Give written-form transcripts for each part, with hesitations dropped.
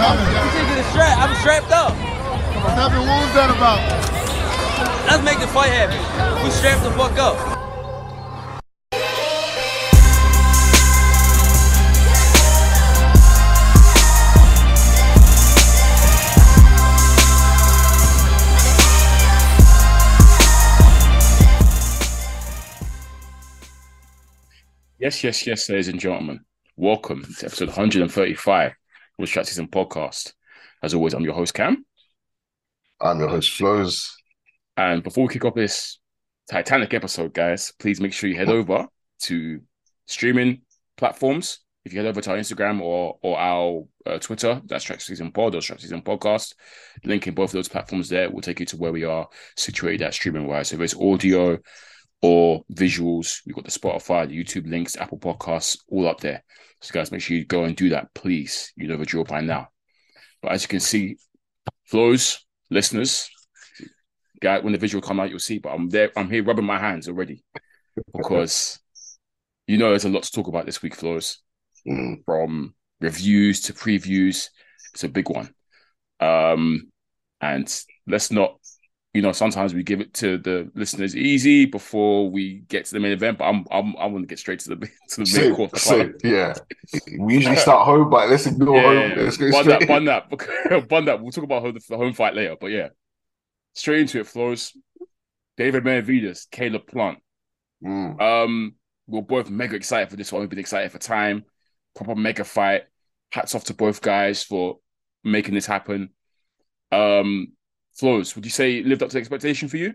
I'm strapped up. What was that about? Let's make the fight happen. We strapped the fuck up. Yes, ladies and gentlemen. Welcome to episode 135 of the StrapSZN podcast. As always, I'm your host, Cam. I'm your host, Flows. And before we kick off this Titanic episode, guys, please make sure you head over to streaming platforms. If you head over to our Instagram or our Twitter, that's StrapSZN Pod or StrapSZN Podcast. Linking both of those platforms there will take you to where we are situated at streaming-wise. So if it's audio or visuals, we've got the Spotify, the YouTube links, Apple Podcasts, all up there. So guys, make sure you go and do that, please. You know the drill by now. But as you can see, Flows, listeners, guy, when the visual come out, you'll see. But I'm here rubbing my hands already because you know there's a lot to talk about this week, Flows. From reviews to previews, it's a big one. And let's not. You know, sometimes we give it to the listeners easy before we get to the main event, but I want to get straight to the main course. Yeah, we usually start home, but let's ignore home. Let's go bun that. We'll talk about the home fight later, but yeah, straight into it, Flores. David Benavidez, Caleb Plant. We're both mega excited for this one. We've been excited for time. Proper mega fight. Hats off to both guys for making this happen. Flows, would you say it lived up to expectation for you?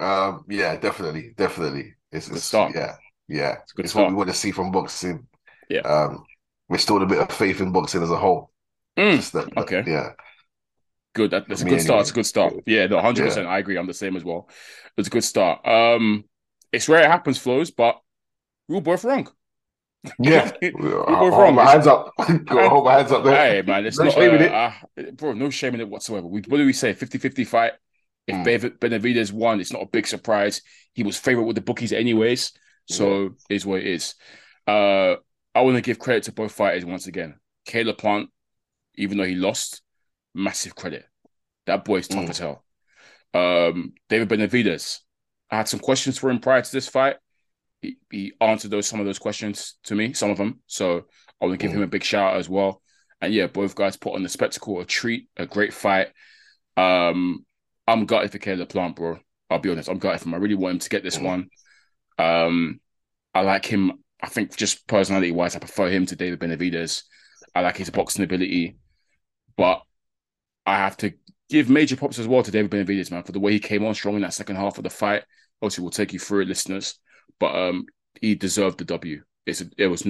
Yeah, definitely. It's a good start. It's a good start. What we want to see from boxing. Yeah, we're still a bit of faith in boxing as a whole. Good. That's a good start. It's a good start. Yeah, 100%. I agree. I'm the same as well. It's a good start. It's rare it happens, Flows, but we were both wrong. Yeah, hold my hands up there. Hey man, it's no shame in it. Bro, no shame in it whatsoever. What do we say? 50-50 fight. If Benavidez won, it's not a big surprise. He was favourite with the bookies anyways, so it is what it is. I want to give credit to both fighters once again. Caleb Plant, even though he lost, massive credit. That boy's tough as hell. David Benavidez, I had some questions for him prior to this fight. He answered some of those questions to me, some of them. So I want to give him a big shout out as well. And yeah, both guys put on the spectacle, a treat, a great fight. I'm gutted for Caleb Plant, bro. I'll be honest, I'm gutted for him. I really want him to get this one. I like him. I think just personality-wise, I prefer him to David Benavidez. I like his boxing ability. But I have to give major props as well to David Benavidez, man, for the way he came on strong in that second half of the fight. Obviously, we'll take you through it, listeners. But he deserved the W. You might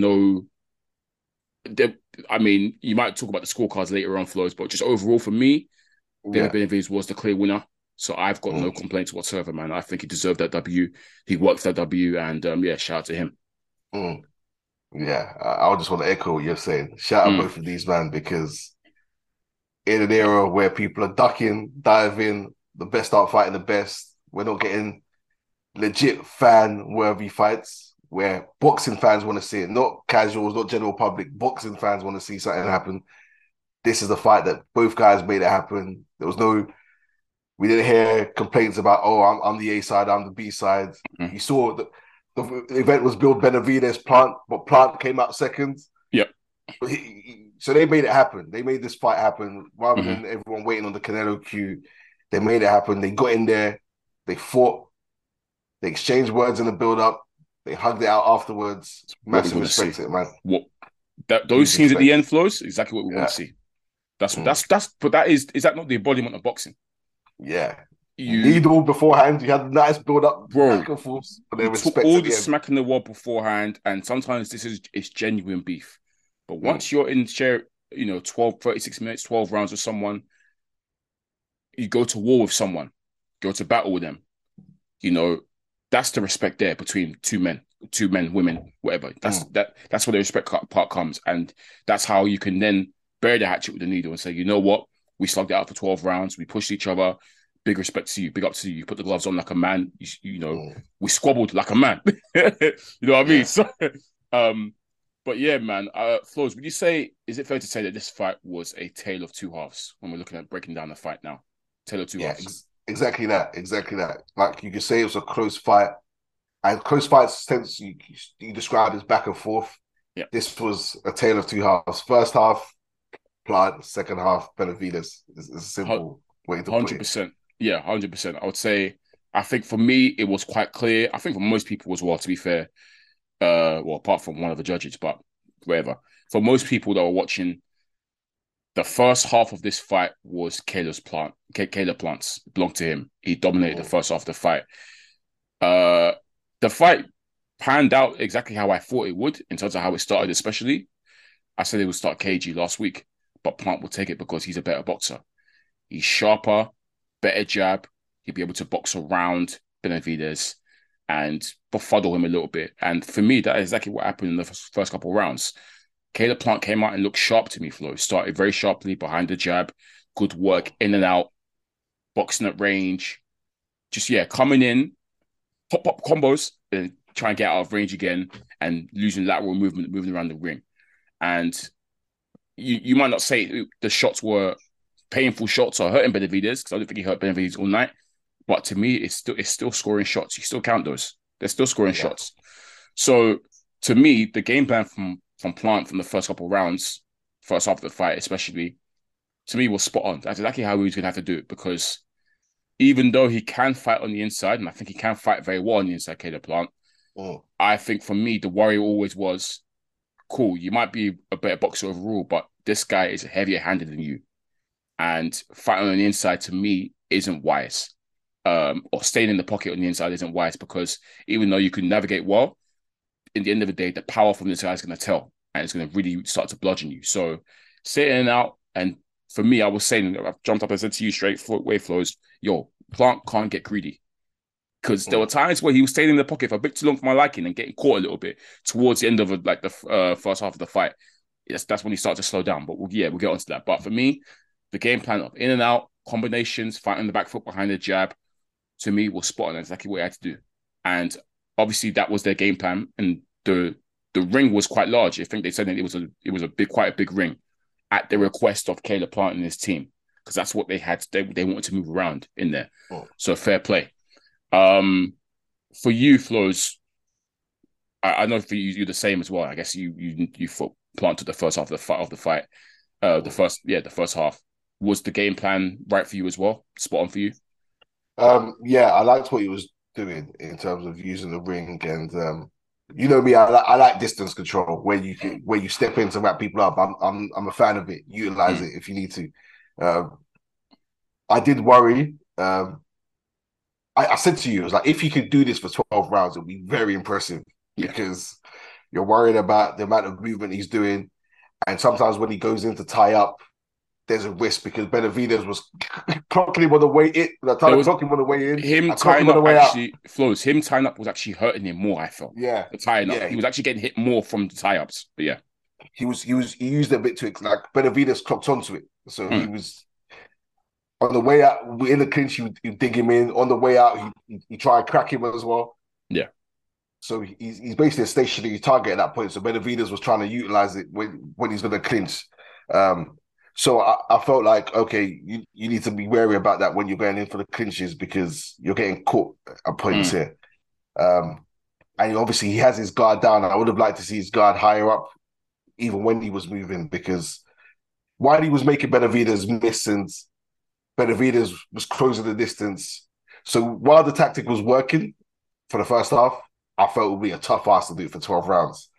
talk about the scorecards later on, Flows, but just overall for me, David Benavidez was the clear winner. So I've got no complaints whatsoever, man. I think he deserved that W. He worked that W, and shout out to him. Yeah, I just want to echo what you're saying. Shout out both of these, man, because in an era where people are ducking, diving, the best aren't fighting the best, we're not getting legit fan-worthy fights where boxing fans want to see it, not casuals, not general public. Boxing fans want to see something happen. This is the fight that both guys made it happen. We didn't hear complaints about, I'm the A side, I'm the B side. Mm-hmm. You saw the event was billed Benavidez Plant, but Plant came out second. Yep. So they made it happen. They made this fight happen rather than everyone waiting on the Canelo queue. They made it happen. They got in there. They fought. They exchanged words in the build-up. They hugged it out afterwards. Massive respect to it, man. Those scenes at the end, Flows, exactly what we want to see. Is that not the embodiment of boxing? Yeah. You need all beforehand. You had a nice build-up, bro. Back and forth, but they respect all the smack in the wall beforehand, and sometimes it's genuine beef. But once you're in share, 36 minutes, 12 rounds with someone, you go to war with someone, go to battle with them, that's the respect there between two men, women, whatever. That's where the respect part comes. And that's how you can then bury the hatchet with the needle and say, you know what? We slugged it out for 12 rounds. We pushed each other. Big respect to you. Big up to you. You put the gloves on like a man. We squabbled like a man. You know what I mean? So, But yeah, man, Flores, would you say, is it fair to say that this fight was a tale of two halves when we're looking at breaking down the fight now? Tale of two halves. Exactly that. Exactly that. Like you could say it was a close fight. And close fights, since you described as back and forth, yeah. This was a tale of two halves. First half, Plant. Second half, Benavidez. It's a simple way to put it. 100%. Yeah, 100%. I would say, I think for me, it was quite clear. I think for most people as well, to be fair. Well, apart from one of the judges, but whatever. For most people that were watching, the first half of this fight was Caleb Plant's. It belonged to him. He dominated the first half of the fight. The fight panned out exactly how I thought it would, in terms of how it started, especially. I said it would start cagey last week, but Plant will take it because he's a better boxer. He's sharper, better jab. He'll be able to box around Benavidez and befuddle him a little bit. And for me, that is exactly what happened in the first couple of rounds. Caleb Plant came out and looked sharp to me, Flo. Started very sharply behind the jab. Good work in and out. Boxing at range. Just, yeah, coming in, pop combos, and try and get out of range again and losing lateral movement, moving around the ring. And you might not say the shots were painful shots or hurting Benavidez, because I don't think he hurt Benavidez all night. But to me, it's still scoring shots. You still count those. They're still scoring shots. So to me, the game plan from Plant from the first couple of rounds, first half of the fight especially, to me was spot on. That's exactly how he was going to have to do it, because even though he can fight on the inside, and I think he can fight very well on the inside, Caleb Plant, I think for me, the worry always was, cool, you might be a better boxer overall, but this guy is heavier-handed than you. And fighting on the inside, to me, isn't wise. Or staying in the pocket on the inside isn't wise, because even though you can navigate well, in the end of the day, the power from this guy is going to tell, and it's going to really start to bludgeon you. So sit in and out. And for me, I was saying, I jumped up and said to you straight away, Flows, yo, Plant can't get greedy. Because there were times where he was staying in the pocket for a bit too long for my liking and getting caught a little bit towards the end of the first half of the fight. That's when he started to slow down. But we'll get onto that. But for me, the game plan of in and out, combinations, fighting the back foot behind the jab, to me, was spot on. Exactly what I had to do. And obviously, that was their game plan. And the ring was quite large. I think they said that it was quite a big ring at the request of Caleb Plant and his team, because that's what they had. They wanted to move around in there. So fair play. For you, Flows, I know for you, you're the same as well. I guess you planted the first half of the fight. The first half. Was the game plan right for you as well? Spot on for you? Yeah, I liked what he was doing in terms of using the ring, and you know me, I like distance control where you step in to wrap people up. I'm a fan of it. Utilize it if you need to. I did worry. I said to you, it was like, if he could do this for 12 rounds, it'd be very impressive, because you're worried about the amount of movement he's doing, and sometimes when he goes in to tie up, there's a risk, because Benavidez was clocking him on the way in. Clocking him on the way in. Him tying up actually, Flows, him tying up was actually hurting him more, I felt. Yeah. The tying up. He was actually getting hit more from the tie-ups. But yeah. He used a bit to, like, Benavidez clocked onto it. So he was, on the way out, in the clinch, he'd dig him in. On the way out, he tried to crack him as well. Yeah. So he's basically a stationary target at that point. So Benavidez was trying to utilize it when he's going to clinch. So I felt like, okay, you need to be wary about that when you're going in for the clinches, because you're getting caught at points here. And obviously he has his guard down. I would have liked to see his guard higher up, even when he was moving, because while he was making Benavidez miss and Benavidez was closing the distance. So while the tactic was working for the first half, I felt it would be a tough ask to do for 12 rounds.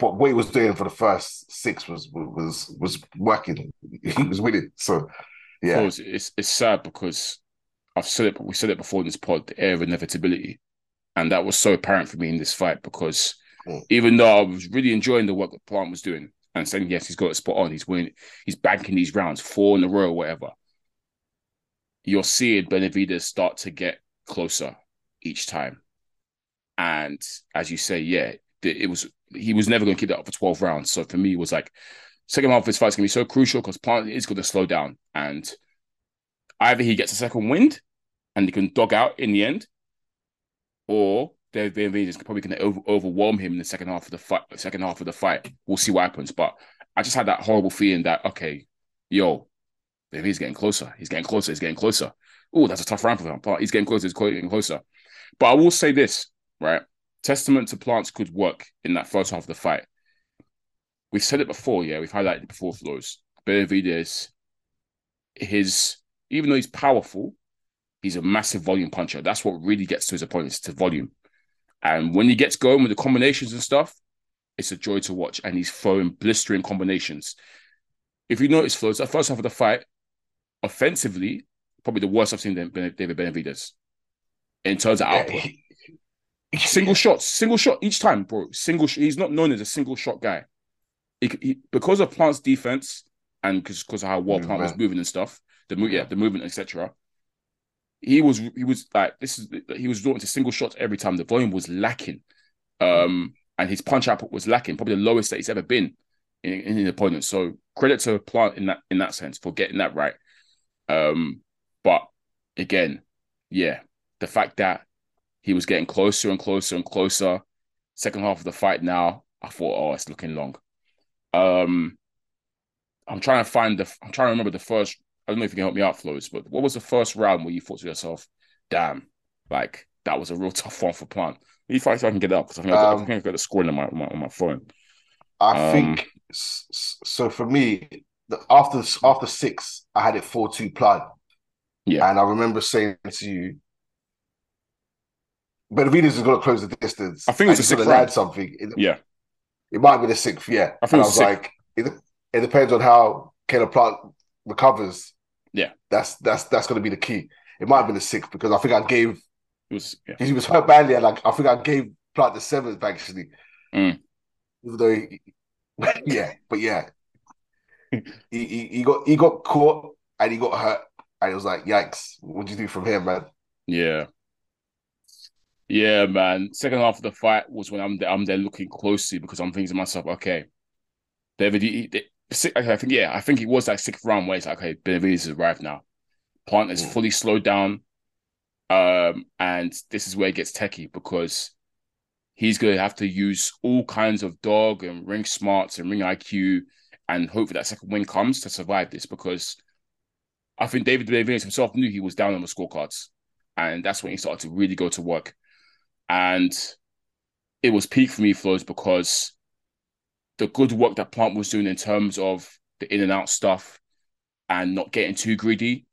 But what he was doing for the first six was working. He was winning. So, yeah, it's sad, because I've said it. We said it before in this pod: the air of inevitability, and that was so apparent for me in this fight. Because even though I was really enjoying the work that Plant was doing and saying, yes, he's got it spot on, he's winning, he's banking these rounds, 4 in a row, or whatever, you're seeing Benavidez start to get closer each time, and as you say, he was never going to keep that up for 12 rounds. So for me, it was like, second half of this fight is going to be so crucial, because Plant is going to slow down. And either he gets a second wind and he can dog out in the end, or David Benavidez is probably going to overwhelm him in the second half of the fight. We'll see what happens. But I just had that horrible feeling that, okay, yo, Benavidez getting closer. He's getting closer. Oh, that's a tough round for him. But he's getting closer. But I will say this, right? Testament to Plant's good work in that first half of the fight. We've said it before, yeah. We've highlighted it before, Flores. Benavidez, even though he's powerful, he's a massive volume puncher. That's what really gets to his opponents, to volume. And when he gets going with the combinations and stuff, it's a joy to watch. And he's throwing blistering combinations. If you notice, Flores, that first half of the fight, offensively, probably the worst I've seen David Benavidez in terms of output. Single shot each time, bro. He's not known as a single shot guy. Because of Plant's defense and because of how well Plant was moving and stuff, the movement, etc. He was resorting to single shots every time. The volume was lacking, and his punch output was lacking. Probably the lowest that he's ever been in an opponent. So credit to Plant in that sense for getting that right. But again, yeah, the fact that he was getting closer and closer and closer. Second half of the fight now, I thought, oh, it's looking long. I'm trying to remember the first. I don't know if you can help me out, Flores, but what was the first round where you thought to yourself, damn, like, that was a real tough one for Plant? You fight so I can get it up, because I think I've got the scoring on my phone. I think, so for me, after six, I had it 4-2 Plant. Yeah. And I remember saying to you, Benavidez is going to close the distance. I think it's a sixth round. Something. It might be the sixth, yeah. I think it depends on how Caleb Plant recovers. Yeah, that's going to be the key. It might have been the sixth because I think he was hurt badly. And I think I gave Plant the seventh actually, even though he got caught and he got hurt and it was like, yikes! What do you do from here, man? Yeah, man. Second half of the fight was when I'm there looking closely because I'm thinking to myself, okay, David, I think it was like sixth round where it's like, okay, Benavidez has arrived now. Plant is fully slowed down. And this is where it gets techie because he's going to have to use all kinds of dog and ring smarts and ring IQ and hope that second win comes to survive this because I think David Benavidez himself knew he was down on the scorecards. And that's when he started to really go to work. And it was peak for me, Flores, because the good work that Plant was doing in terms of the in and out stuff and not getting too greedy,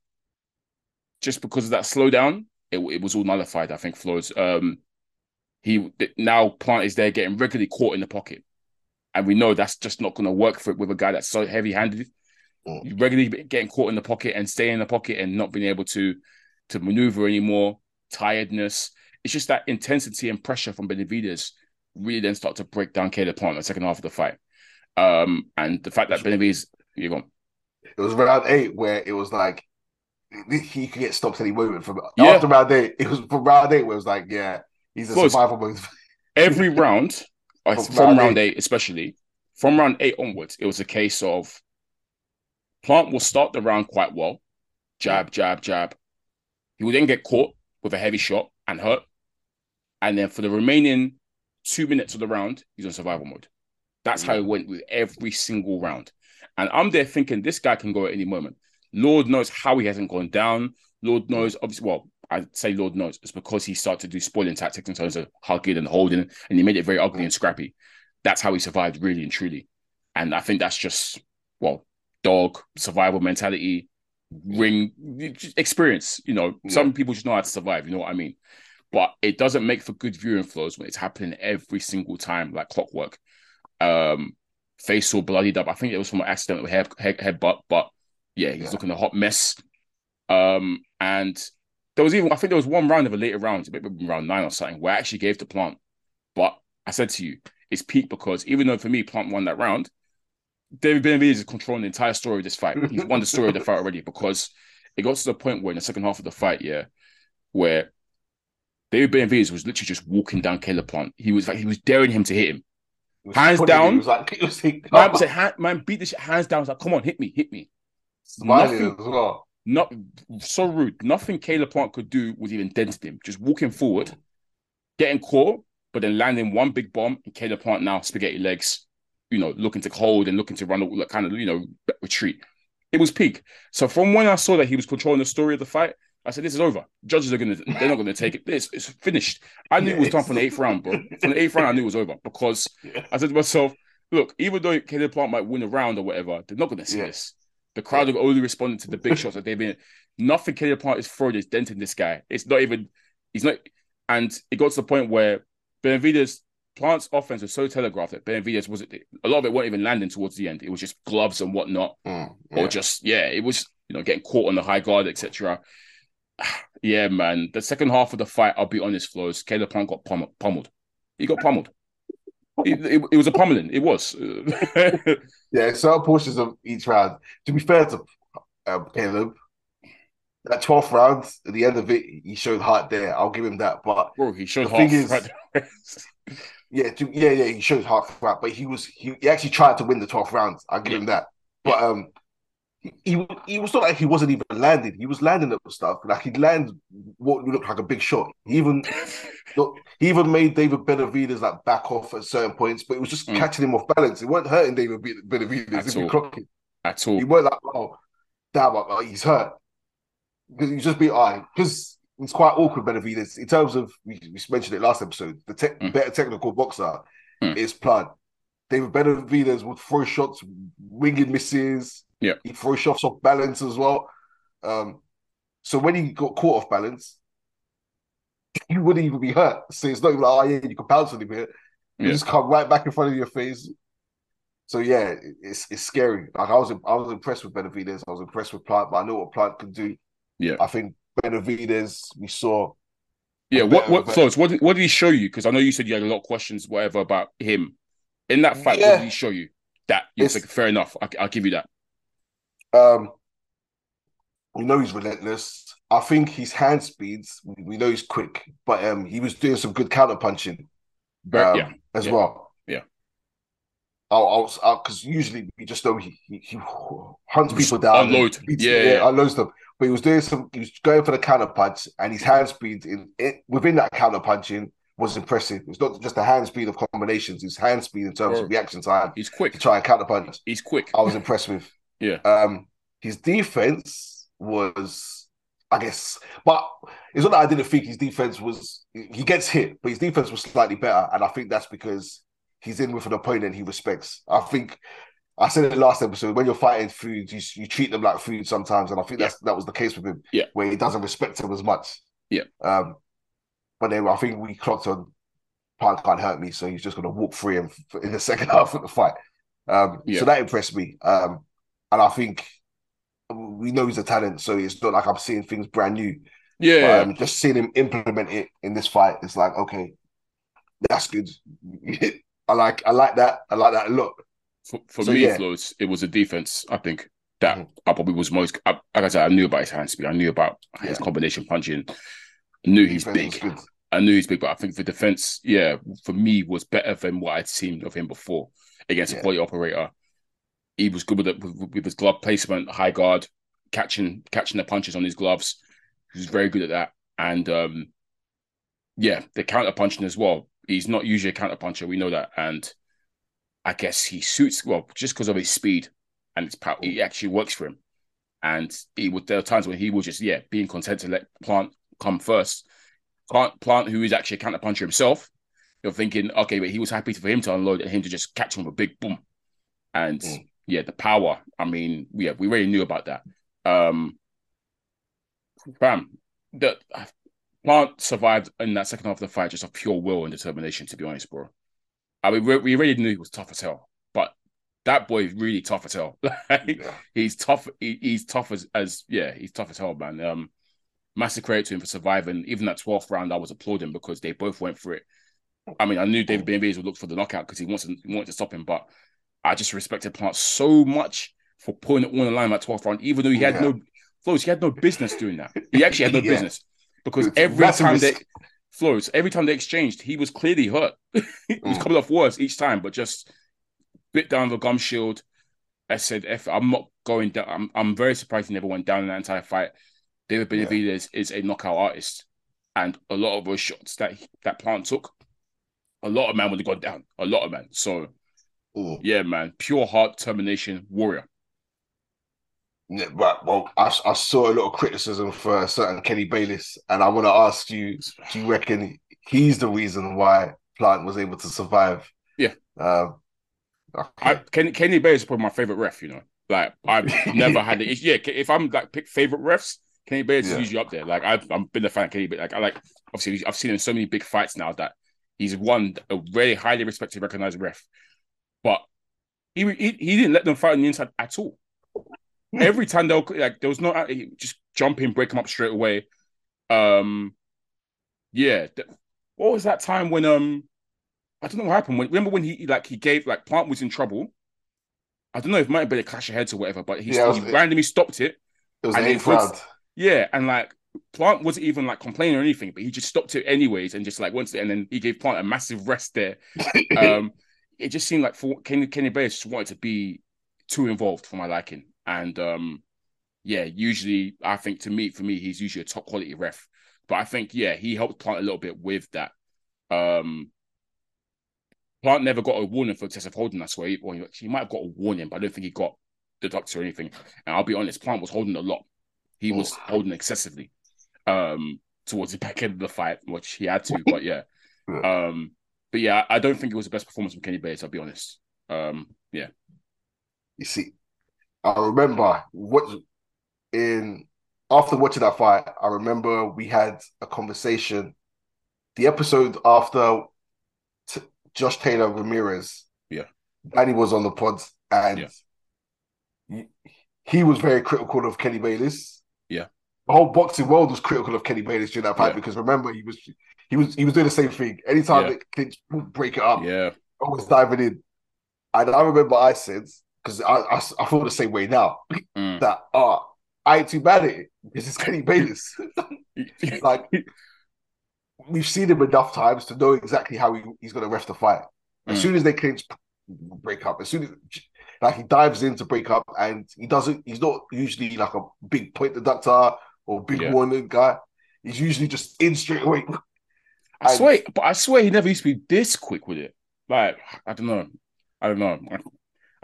just because of that slowdown, it was all nullified, I think, Flores. Now Plant is there getting regularly caught in the pocket. And we know that's just not going to work for it with a guy that's so heavy-handed. You're regularly getting caught in the pocket and staying in the pocket and not being able to maneuver anymore, tiredness. It's just that intensity and pressure from Benavidez really then start to break down Caleb Plant in the second half of the fight. And the fact that Benavidez... You're gone. It was round 8 where it was like, he could get stopped any moment. After round 8, it was from round 8 where it was like, yeah, he's a survival mode. Every round, from round 8 especially, from round 8 onwards, it was a case of Plant will start the round quite well. Jab, jab, jab. He would then get caught with a heavy shot and hurt. And then for the remaining 2 minutes of the round, he's on survival mode. That's how it went with every single round. And I'm there thinking this guy can go at any moment. Lord knows how he hasn't gone down. Lord knows, obviously, well, I say Lord knows. It's because he started to do spoiling tactics in terms of hugging and holding, and he made it very ugly and scrappy. That's how he survived, really and truly. And I think that's just, well, dog, survival mentality, ring experience, Some people just know how to survive, you know what I mean? But it doesn't make for good viewing, flows when it's happening every single time, like clockwork. Face all bloodied up. I think it was from an accidental headbutt, but yeah, he's looking a hot mess. And there was one round of a later round, maybe round 9 or something, where I actually gave to Plant. But I said to you, it's peak because even though for me, Plant won that round, David Benavidez is controlling the entire story of this fight. He's won the story of the fight already because it got to the point where in the second half of the fight, where David Benavidez was literally just walking down Caleb Plant. He was daring him to hit him. Hands down. Man beat this shit hands down. He was like, come on, hit me. Smiling as well. Not so rude. Nothing Caleb Plant could do was even dented him. Just walking forward, getting caught, but then landing one big bomb, and Caleb Plant now, spaghetti legs, you know, looking to hold and looking to run, kind of, you know, retreat. It was peak. So from when I saw that he was controlling the story of the fight, I said, this is over. Judges are going to, they're not going to take it. It's finished. I knew it was done from the eighth round, bro. From the eighth round, I knew it was over, because I said to myself, look, even though Caleb Plant might win a round or whatever, they're not going to see this. The crowd are only responding to the big shots that they've been. Nothing Caleb Plant is throwing is denting this guy. It's not even, he's not, and it got to the point where Benavidez, Plant's offense was so telegraphed that Benavidez wasn't, a lot of it weren't even landing towards the end. It was just gloves and whatnot, or just, it was, you know, getting caught on the high guard, etc. Yeah, man. The second half of the fight, I'll be honest, Flows, Caleb Plant got pummeled. He got pummeled. It was a pummeling. It was. Certain portions of each round. To be fair to Caleb, that 12th round, at the end of it, he showed heart there. I'll give him that. But bro, he showed heart. He showed heart throughout. But he actually tried to win the 12th round. I'll give him that. But he was not like he wasn't even landing. He was landing at stuff. Like he'd land what looked like a big shot. He even made David Benavidez like back off at certain points, but it was just catching him off balance. It weren't hurting David Benavidez if you clock him. At all. He weren't like, oh, damn, he's hurt. Because he's just because it's quite awkward, Benavidez, in terms of, we mentioned it last episode, the better technical boxer is Plant. David Benavidez would throw shots, winging misses. Yeah, he throws shots off balance as well. So when he got caught off balance, he wouldn't even be hurt. So it's not even like, you can bounce on him here. You just come right back in front of your face. So yeah, it's scary. Like I was impressed with Benavidez. I was impressed with Plant, but I know what Plant can do. Yeah, I think Benavidez we saw. Yeah, what did he show you? Because I know you said you had a lot of questions, whatever, about him in that fight. Yeah. What did he show you? That you was like, fair enough. I'll give you that. We know he's relentless. I think his hand speeds, we know he's quick, but he was doing some good counter punching well. Yeah. Because usually we just know he hunts people down. Unload. Unloads them. But he was going for the counter punch, and his hand speed within that counter punching was impressive. It's not just the hand speed of combinations, his hand speed in terms of reaction time. He's quick. To try and counter punch. He's quick. I was impressed with. Yeah. His defense was, I guess, but it's not that I didn't think his defense was, he gets hit, but his defense was slightly better. And I think that's because he's in with an opponent he respects. I think, I said in the last episode, when you're fighting food, you treat them like food sometimes. And I think that was the case with him, where he doesn't respect him as much. Yeah. But then I think we clocked on, Plant can't hurt me, so he's just going to walk free him in the second half of the fight. So that impressed me. And I think we know he's a talent, so it's not like I'm seeing things brand new. Yeah, just seeing him implement it in this fight, it's like, okay, that's good. I like that. I like that a lot. For me, Flows, it was a defense. I think that I probably was most. Like I said, I knew about his hand speed. I knew about his combination punching. I knew he's big. I knew he's big, but I think the defense, for me, was better than what I'd seen of him before against a quality operator. He was good with his glove placement, high guard, catching the punches on his gloves. He was very good at that. And the counter punching as well. He's not usually a counter puncher. We know that. And I guess he suits well just because of his speed and his power. It actually works for him. And there are times when he was just being content to let Plant come first. Plant, who is actually a counter puncher himself, you're thinking, okay, but he was happy for him to unload and him to just catch him with a big boom. And the power. I mean, we already knew about that. The Plant survived in that second half of the fight just of pure will and determination, to be honest, bro. I mean, we already knew he was tough as hell, but that boy is really tough as hell. He's tough. He's tough he's tough as hell, man. Massive credit to him for surviving. Even that 12th round, I was applauding because they both went for it. I mean, I knew David Benavidez would look for the knockout because he wanted to stop him, but I just respected Plant so much for putting it on the line at 12th round, even though he had no business doing that. He actually had no business because every time they exchanged, he was clearly hurt. He was coming off worse each time, but just bit down the gum shield. I said, I'm not going down. I'm very surprised he never went down in that entire fight. David Benavidez is a knockout artist. And a lot of those shots that Plant took, a lot of man would have gone down. A lot of man. So, mm. yeah, man, pure heart, determination, warrior. Yeah, right. Well, I saw a lot of criticism for a certain Kenny Bayless, and I want to ask you: do you reckon he's the reason why Plant was able to survive? Yeah. Kenny Bayless is probably my favorite ref. You know, like I've never had it. Yeah, if I'm like pick favorite refs, Kenny Bayless is usually up there. Like I've been a fan of Kenny Bayless. Like obviously I've seen him in so many big fights now that he's one a very highly respected, recognized ref. But he didn't let them fight on the inside at all. Every time they'll like, there was no just jump in, break him up straight away. Yeah. What was that time when I don't know what happened? Remember when he gave like Plant was in trouble. I don't know if it might have been a clash of heads or whatever, but he randomly stopped it. It was an crowd. Yeah, and like Plant wasn't even like complaining or anything, but he just stopped it anyways and just like went to it, and then he gave Plant a massive rest there. It just seemed like for Kenny Bayless just wanted to be too involved for my liking. And yeah, usually I think for me, he's usually a top quality ref. But I think, yeah, he helped Plant a little bit with that. Plant never got a warning for excessive holding, I swear. Or he might have got a warning, but I don't think he got deducted or anything. And I'll be honest, Plant was holding a lot. He was holding excessively towards the back end of the fight, which he had to, but yeah. But yeah, I don't think it was the best performance from Kenny Bayless, I'll be honest. Yeah. You see, I remember after watching that fight, I remember we had a conversation. The episode after Josh Taylor Ramirez, Danny was on the pod, and he was very critical of Kenny Bayless. Yeah, the whole boxing world was critical of Kenny Bayless during that fight because remember he was doing the same thing. Anytime that Klitsch would break it up, always diving in. And I remember I said, because I feel the same way now, that I ain't too bad at it. This is Kenny Bayless. Like, we've seen him enough times to know exactly how he's going to ref the fight. As soon as they clinch, break up. As soon as he dives in to break up, and he's not usually like a big point deductor or big warning guy. He's usually just in straight away. I swear he never used to be this quick with it. Like, I don't know. I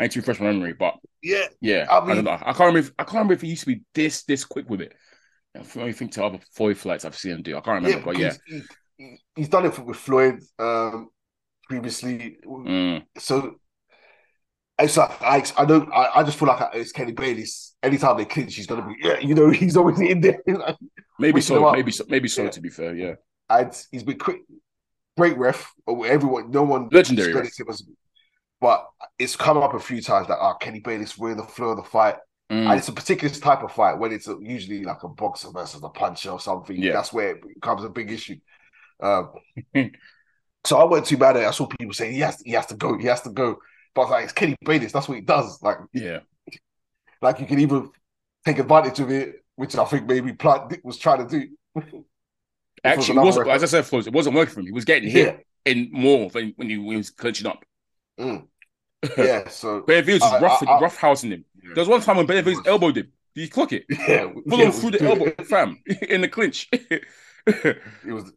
ain't too fresh my memory, but yeah, I don't know. I can't remember if he used to be this quick with it. I only think to other Floyd fights I've seen him do. I can't remember, but yeah, he's done it with Floyd previously. So it's like I just feel like it's Kenny Bayless. Anytime they clinch, he's gonna be he's always in there. Like, maybe so. To be fair, yeah, and he's been quick, great ref. Everyone, no one legendary ref. But it's come up a few times that Kenny Bayless were in the flow of the fight. And it's a particular type of fight when it's usually like a boxer versus a puncher or something. Yeah. That's where it becomes a big issue. So I wasn't too bad at it. I saw people saying he has to go. But I was like, it's Kenny Bayless. That's what he does. Like, like you can even take advantage of it, which I think maybe Plant was trying to do. Actually, as I said, Floyd, it wasn't working for him. He was getting hit in more than when he was clenching up. Yeah, so Benavidez was roughhousing him. There was one time when Benavidez elbowed him. Did he clock it? Yeah, pull him through the elbow, fam, in the clinch. It was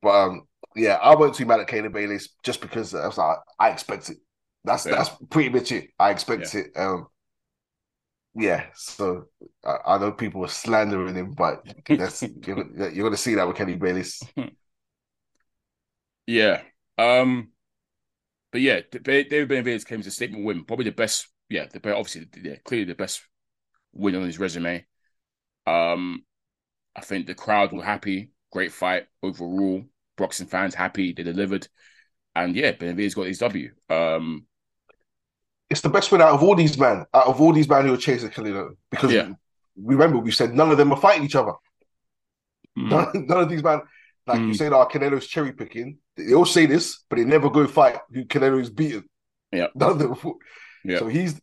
but yeah, I wasn't too mad at Caleb Bayless just because I was like, I expect it. That's pretty much it. I expect it. Yeah, so I know people were slandering him, but you're gonna see that with Kenny Bayless. But yeah, David Benavidez came as a statement win. Probably the best, clearly the best win on his resume. I think the crowd were happy. Great fight overall. Boxing fans happy. They delivered. And yeah, Benavidez got his W. It's the best win out of all these men. Out of all these men who were chasing Canelo. Because remember, we said none of them are fighting each other. None of these men... Like you said, Canelo's cherry picking. They all say this, but they never go fight who Canelo is beaten. Yeah, none of them. Yeah. So he's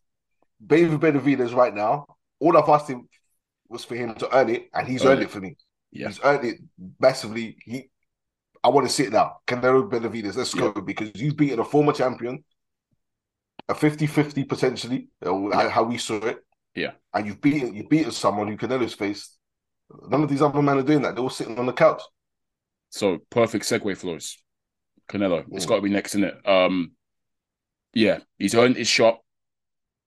David Benavidez right now. All I've asked him was for him to earn it, and he's earned it for me. Yeah. He's earned it massively. I want to see it now. Canelo Benavidez, let's go, because he's beaten a former champion, a 50-50 potentially, how we saw it. Yeah, and you've beaten someone who Canelo's faced. None of these other men are doing that. They're all sitting on the couch. So perfect segue for us. Canelo. It's got to be next, isn't it? Yeah, he's earned his shot.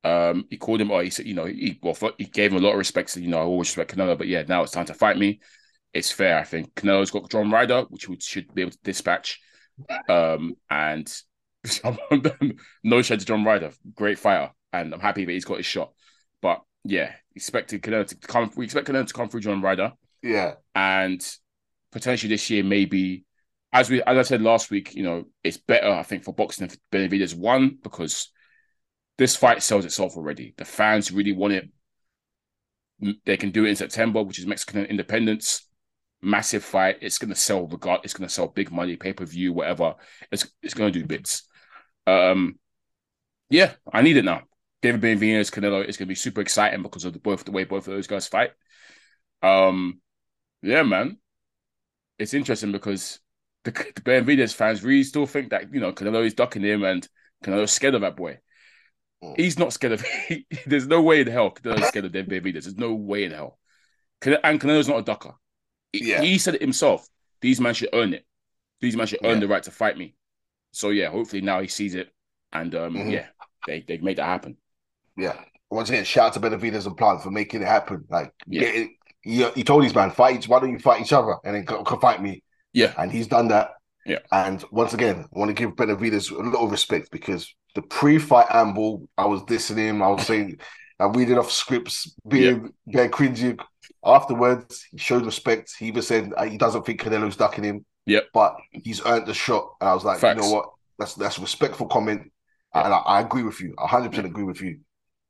He called him, he said, you know, he gave him a lot of respect. So, you know, I always respect Canelo, but yeah, now it's time to fight me. It's fair, I think. Canelo's got John Ryder, which we should be able to dispatch. And no shade to John Ryder, great fighter, and I'm happy that he's got his shot. But yeah, we expect Canelo to come through John Ryder. Yeah, and potentially this year, maybe as I said last week, you know, it's better I think for boxing if Benavidez won, because this fight sells itself already. The fans really want it. They can do it in September, which is Mexican Independence. Massive fight. It's going to sell it's going to sell big money, pay-per-view, whatever. It's going to do bits. Yeah, I need it now. David Benavidez, Canelo, it's going to be super exciting because of the way both of those guys fight. Yeah, man. It's interesting because the Benavidez fans really still think that, you know, Canelo is ducking him and Canelo's scared of that boy. He's not scared of there's no way in hell Canelo's scared of David Benavidez. There's no way in hell. And Canelo's not a ducker. Yeah. He said it himself. These men should earn it. These men should earn the right to fight me. So yeah, hopefully now he sees it, and yeah, they make that happen. Yeah, once again, shout out to Benavidez and Plant for making it happen. Like, he told his man, why don't you fight each other and then come fight me? Yeah, and he's done that. Yeah, and once again, I want to give Benavidez a little respect because the pre-fight amble, I was dissing him. I was saying, I reading off scripts, being cringy. Afterwards, he showed respect. He even said he doesn't think Canelo's ducking him. Yep. But he's earned the shot. And I was like, facts. You know what? That's a respectful comment. Yep. And I agree with you. 100% agree with you.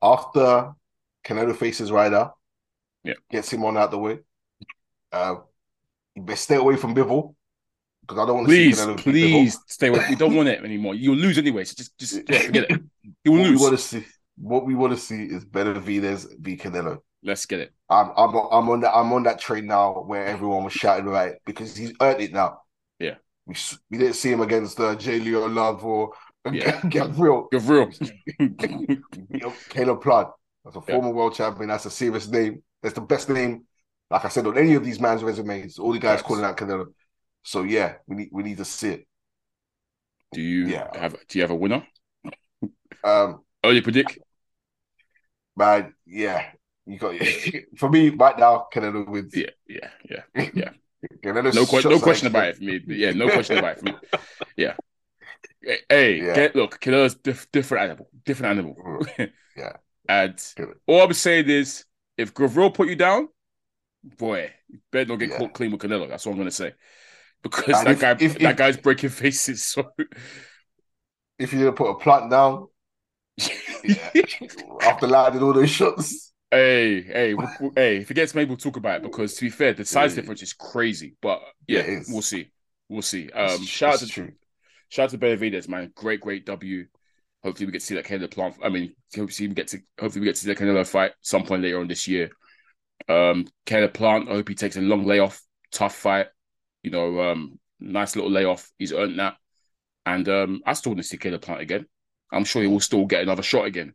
After Canelo faces Ryder, gets him on out the way, stay away from Bivol. Because I don't want to see Canelo. Please stay away. We don't want it anymore. You'll lose anyway. So just forget it. You will lose. What we want to see is Benavidez v Canelo. Let's get it. I'm on that train now where everyone was shouting about it because he's earned it now. Yeah, we didn't see him against J. Leo Love or Gavril. Caleb Plant. That's a former world champion. That's a serious name. That's the best name. Like I said, on any of these man's resumes, all the guys calling out Canelo. So yeah, we need to see it. Do you have a winner? You predict? Man, yeah. You got for me right now. Canelo wins. Yeah. No question about it for me. Yeah, no question about it for me. Yeah. Hey, look, Canelo's different animal. Yeah. And all I'm saying is, if Gavril put you down, boy, you better not get caught clean with Canelo. That's what I'm gonna say, because and that guy's breaking faces. So if you didn't put a Plant down, after landing all those shots. Hey! If it gets made, we'll talk about it because, to be fair, the size difference is crazy. But yeah, we'll see. Shout out to Benavidez, man! Great W. Hopefully, we get to see that Canelo Plant. I mean, hopefully we get to see that Canelo fight some point later on this year. Canelo Plant. I hope he takes a long layoff, tough fight. You know, nice little layoff. He's earned that, and I still want to see Canelo Plant again. I'm sure he will still get another shot again.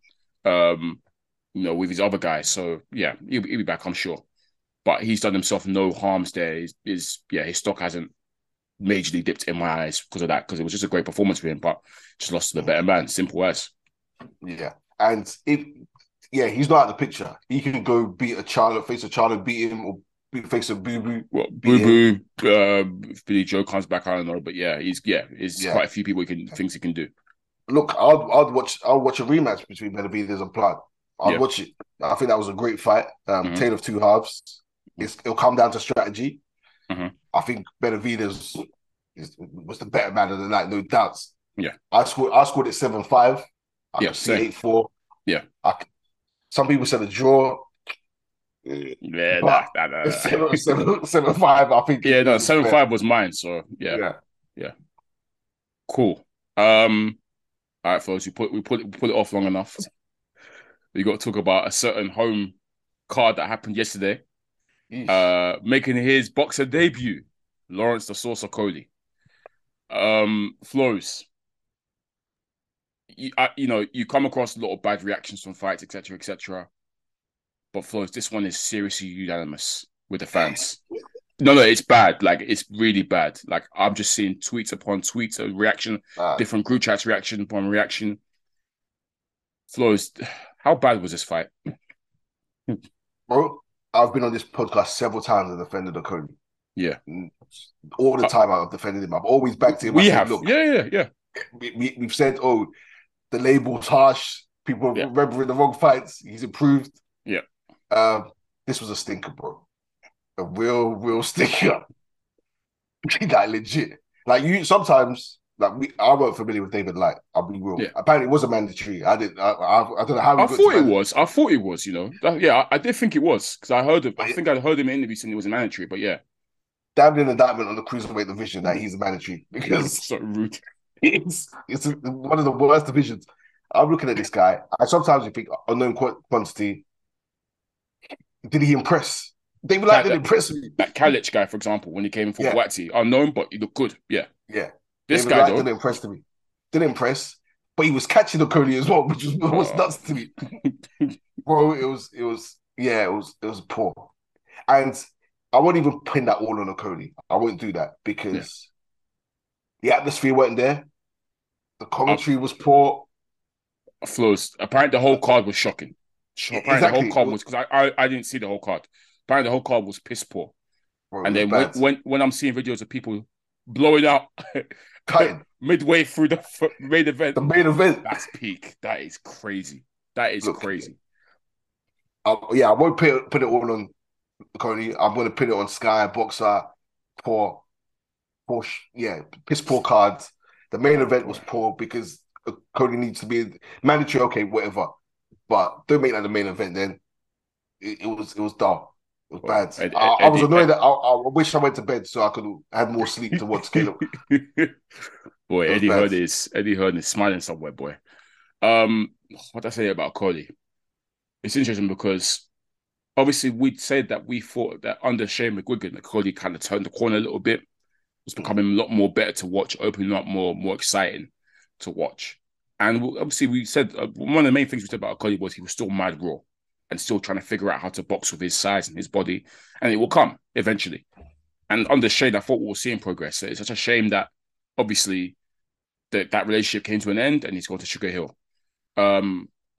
You know, with his other guys. So, yeah, he'll be back, I'm sure. But he's done himself no harms there. His stock hasn't majorly dipped in my eyes because of that, because it was just a great performance for him, but just lost to the better man. Simple as. Yeah. And, he's not out of the picture. He can go face a Charlo, beat him, or face a Boo-Boo. Well, Billy Joe comes back, I don't know. But, yeah, he's quite a few people things he can do. Look, I'll watch a rematch between Benavidez and Plant. I'll watch it. I think that was a great fight. Tale of two halves. It'll come down to strategy. I think Benavidez was the better man of the night, no doubts. Yeah, I scored it 7-5. I could see 8-4. Yeah, some people said a draw. Yeah, nah. 7-5. I think. Yeah, no, 7-5 was mine. So yeah. Cool. All right, folks. We put it off long enough. We got to talk about a certain home card that happened yesterday. Making his boxer debut, Lawrence the Source Okolie. Flows. You come across a lot of bad reactions from fights, etc., etc. But Flows, this one is seriously unanimous with the fans. No, it's bad. Like, it's really bad. Like, I'm just seeing tweets upon tweets, a reaction, different group chats, reaction upon reaction. Flows, how bad was this fight? Bro, I've been on this podcast several times and defended Okolie. Yeah. All the time I've defended him. I've always backed him. Look, yeah. We've said, oh, the label's harsh. People are remembering the wrong fights. He's improved. Yeah. This was a stinker, bro. A real stinker. Like, legit. Like, you sometimes, like, I weren't familiar with David Light. I'll be real. Yeah. Apparently, it was a mandatory. I don't know how. I thought it was. You know. I did think it was because I heard him. I think I heard him in interviews saying it was a mandatory. But yeah, damn an indictment on the cruiserweight division that he's a mandatory because so rude. It's one of the worst divisions. I'm looking at this guy. I sometimes you think unknown quantity. Did he impress? David Light didn't impress me. That Kalec guy, for example, when he came in for Watty, unknown but he looked good. Yeah. This David guy Light didn't impress to me. Didn't impress, but he was catching Okolie as well, which was nuts to me. Bro, it was poor. And I won't even pin that all on Okolie. I won't do that because the atmosphere wasn't there. The commentary was poor. Flows. Apparently, the whole card was shocking. Apparently, the whole card was because I didn't see the whole card. Apparently, the whole card was piss poor. Bro, and then when I'm seeing videos of people blowing out. Cutting midway through the main event. The main event. That's peak. That is crazy. That is crazy. I won't put it all on Cody. I'm going to put it on Sky, Boxer, poor. Yeah, piss poor cards. The main event was poor because Cody needs to be mandatory. Okay, whatever. But don't make that the main event. Then it was dull. It was bad. I was annoyed that I wish I went to bed so I could have more sleep to watch Caleb. Boy, Eddie Hearn is smiling somewhere, boy. What did I say about Okolie? It's interesting because obviously we'd said that we thought that under Shane McGuigan, Okolie kind of turned the corner a little bit. It was becoming a lot more better to watch, opening up more exciting to watch. And obviously we said, one of the main things we said about Okolie was he was still mad raw. And still trying to figure out how to box with his size and his body. And it will come eventually. And under Shane, I thought we were seeing progress. So it's such a shame that, obviously, that relationship came to an end and he's gone to Sugar Hill. I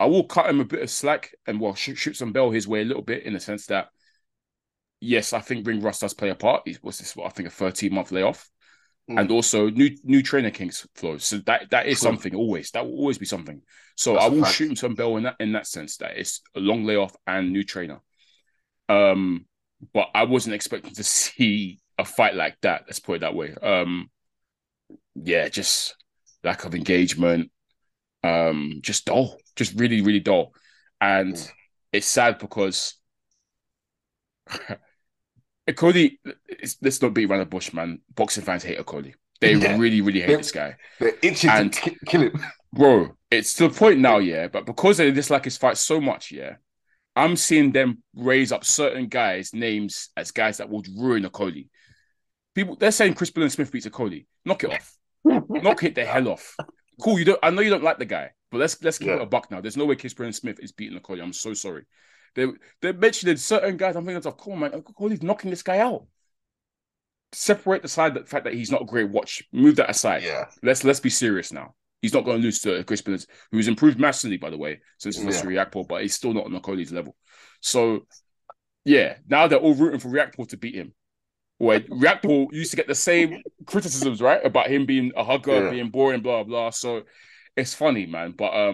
will cut him a bit of slack and, well, shoot some bell his way a little bit in the sense that, yes, I think ring rust does play a part. I think, a 13-month layoff. Mm. And also new trainer kinks flow. So that is something always. That will always be something. So that's I will shoot him some bell in that sense that it's a long layoff and new trainer. But I wasn't expecting to see a fight like that. Let's put it that way. Just lack of engagement. Just dull. Just really, really dull. And it's sad because Okolie, let's not beat around the bush, man. Boxing fans hate Okolie. They really, really hate this guy. They're itching to kill him. Bro, it's to the point now, but because they dislike his fight so much, I'm seeing them raise up certain guys' names as guys that would ruin Okolie. People, they're saying Chris Billam-Smith beats Okolie. Knock it off. Knock it the hell off. Cool, I know you don't like the guy, but let's keep it a buck now. There's no way Chris Billam-Smith is beating Okolie. I'm so sorry. They mentioned certain guys. I'm thinking, come on, man, Okolie's knocking this guy out. Separate the fact that he's not a great watch. Move that aside. Yeah. Let's be serious now. He's not going to lose to Chris Billam, who's improved massively, by the way, since he lost to Riakporhe, but he's still not on Okolie's level. So, now they're all rooting for Riakporhe to beat him. Where Riakporhe used to get the same criticisms, right, about him being a hugger, being boring, blah, blah. So, it's funny, man. But,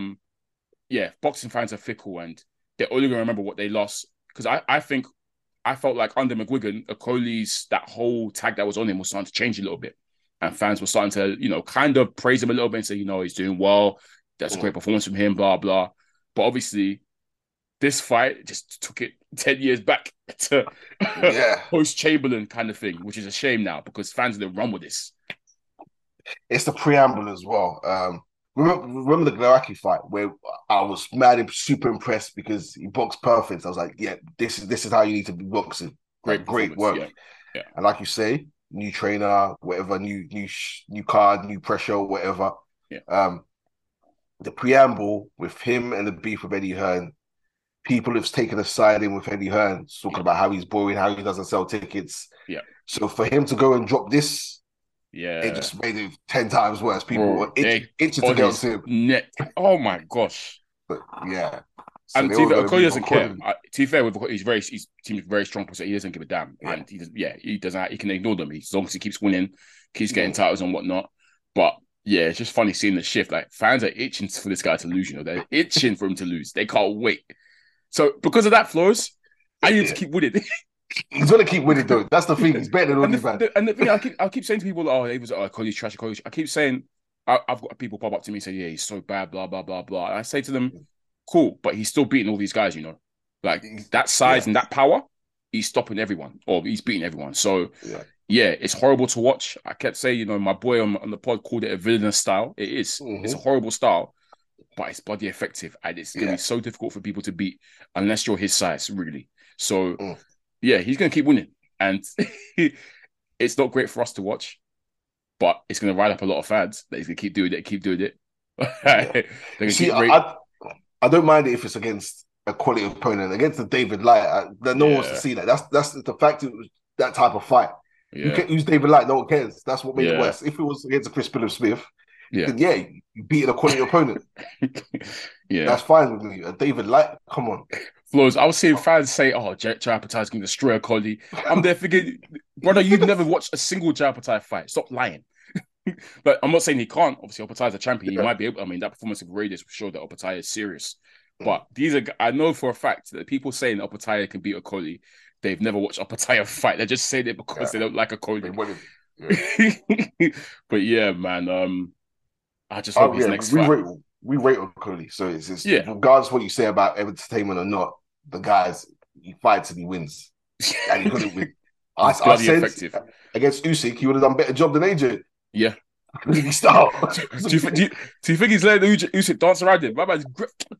boxing fans are fickle and they're only going to remember what they lost. Because I felt like under McGuigan, Okolie's, that whole tag that was on him was starting to change a little bit. And fans were starting to, kind of praise him a little bit and say, he's doing well. That's a great performance from him, blah, blah. But obviously, this fight just took it 10 years back to post-Chamberlain kind of thing, which is a shame now because fans didn't run with this. It's the preamble as well. Remember the Glaraki fight where I was super impressed because he boxed perfect. I was like, this is how you need to be boxing. Great work. Yeah. And like you say, new trainer, whatever, new card, new pressure, whatever. The preamble with him and the beef with Eddie Hearn, people have taken a siding with Eddie Hearn, talking about how he's boring, how he doesn't sell tickets. Yeah. So for him to go and drop this, it just made it 10 times worse. People were itching to get him. Oh my gosh. But yeah. So and Okolie doesn't care. To be fair, with Okolie, his team is very strong, so he doesn't give a damn. Yeah. And he can ignore them. As long as he keeps winning, keeps getting titles and whatnot. But yeah, it's just funny seeing the shift. Like, fans are itching for this guy to lose. You know, they're itching for him to lose. They can't wait. So because of that, Flores, I need to keep winning. He's gonna keep winning, though. That's the thing. He's better than OnlyFans. And the thing I keep saying to people, Okolie's trash. Okolie's. I keep saying, I've got people pop up to me and say, yeah, he's so bad, blah blah blah blah. And I say to them, cool, but he's still beating all these guys, you know. Like, that size and that power, he's stopping everyone, or he's beating everyone. So, yeah, it's horrible to watch. I kept saying, you know, my boy on the pod called it a villainous style. It is. Mm-hmm. It's a horrible style, but it's bloody effective. And it's going to be so difficult for people to beat unless you're his size, really. So, yeah, he's going to keep winning. And it's not great for us to watch, but it's going to ride up a lot of fans. That he's going to keep doing it, I don't mind it if it's against a quality opponent, against the David Light. No one wants to see that. That's the fact. It was that type of fight. Yeah. Who's David Light? No one cares. That's what made it worse. If it was against a Chris Billam-Smith, then you beat a quality opponent. Yeah, that's fine with me. A David Light, come on. Flores, I was seeing fans say, "Oh, Jai Opetaia is going to destroy Okolie." I'm there thinking, brother, you've never watched a single Jai Opetaia fight. Stop lying. But I'm not saying he can't. Obviously, Opetaia is a champion. He might be able. I mean, that performance of Regis showed that Opetaia is serious. But I know for a fact that people saying Opetaia can beat Okolie, they've never watched Opetaia fight. They're just saying it because they don't like Okolie. Yeah. But yeah, man, I just hope his next fight. We rate Okolie, so it's just, regardless of what you say about entertainment or not, the guys, he fights and he wins, and he couldn't win. I said effective. Against Usyk, he would have done a better job than AJ. Yeah. Do you think he's letting Usyk dance around him? My man's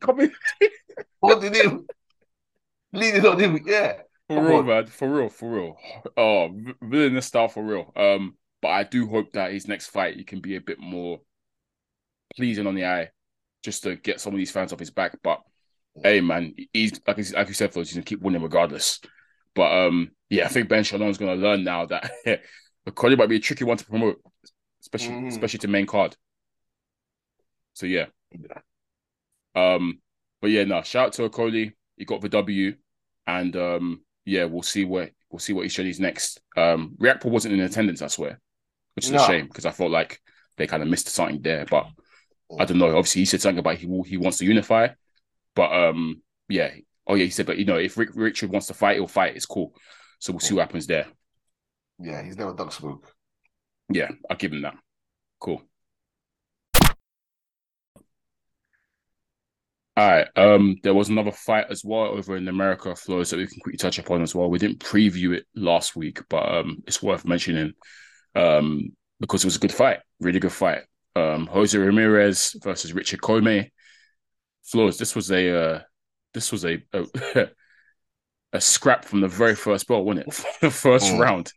coming. Holding him. Leaning on him. Yeah. For real, man. Oh, villainous style for real. But I do hope that his next fight, he can be a bit more pleasing on the eye, just to get some of these fans off his back. But hey, man, he's like you said, he's going to keep winning regardless. But yeah, I think Ben Shalon's going to learn now that Okolie might be a tricky one to promote, especially to main card. So but yeah, no, shout out to Okolie. He got the W, and we'll see what he studies next. Riakporhe wasn't in attendance, I swear, which is a shame because I felt like they kind of missed something there. But I don't know. Obviously, he said something about he wants to unify, but he said, but you know, if Richard wants to fight, he'll fight. It's cool. So we'll see what happens there. Yeah, he's never done smoke. Yeah, I'll give him that. Cool. All right. There was another fight as well over in America, Flo, so we can quickly touch upon as well. We didn't preview it last week, but it's worth mentioning because it was a good fight, really good fight. Jose Ramirez versus Richard Commey. Flores, this was a a scrap from the very first ball, wasn't it? From the first round.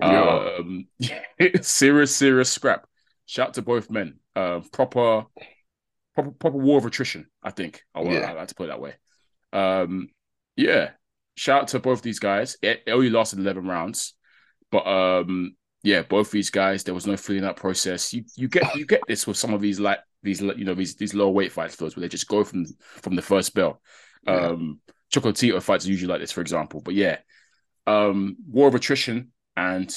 Yeah. Serious scrap. Shout out to both men. Proper war of attrition, I think. I like to put it that way. Shout out to both these guys. It only lasted 11 rounds. But both these guys, there was no fleeing that process. You get this with some of these these low weight fights, those where they just go from the first bell. Chocotito fights are usually like this, for example. But yeah, war of attrition, and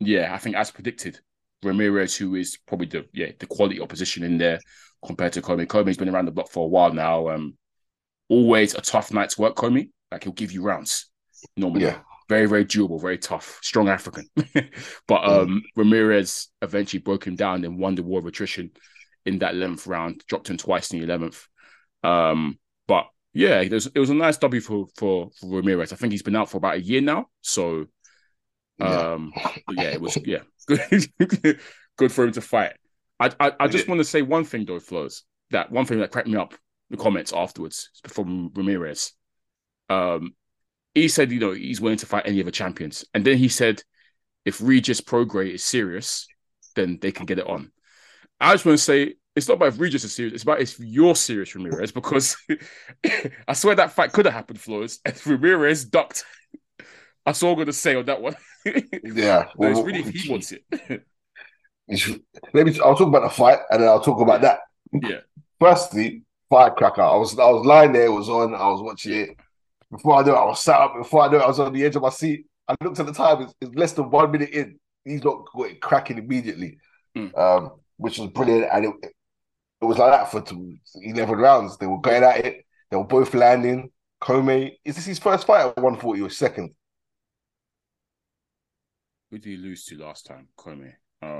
yeah, I think as predicted, Ramirez, who is probably the quality opposition in there compared to Commey. Comey's been around the block for a while now. Always a tough night's work, Commey. Like, he'll give you rounds normally. Yeah. Very, very durable, very tough, strong African. But Ramirez eventually broke him down and won the war of attrition in that 11th round, dropped him twice in the 11th. But yeah, it was a nice W for Ramirez. I think he's been out for about a year now. So it was good for him to fight. I just want to say one thing though, Flows. That one thing that cracked me up in the comments afterwards from Ramirez. He said, you know, he's willing to fight any other champions. And then he said, if Regis Prograis is serious, then they can get it on. I just want to say, it's not about if Regis is serious, it's about if you're serious, Ramirez, because I swear that fight could have happened, Flores, if Ramirez ducked. That's all I'm going to say on that one. Yeah. No, it's really if he wants it. Maybe I'll talk about the fight and then I'll talk about that. Yeah. Firstly, firecracker. I was lying there, it was on, I was watching it. Before I knew it, I was sat up. Before I knew it, I was on the edge of my seat. I looked at the time, it's less than 1 minute in. He's not got it cracking immediately, which was brilliant. And it was like that for 11 rounds. They were going at it. They were both landing. Commey, is this his first fight at 140 or second? Who did he lose to last time? Commey.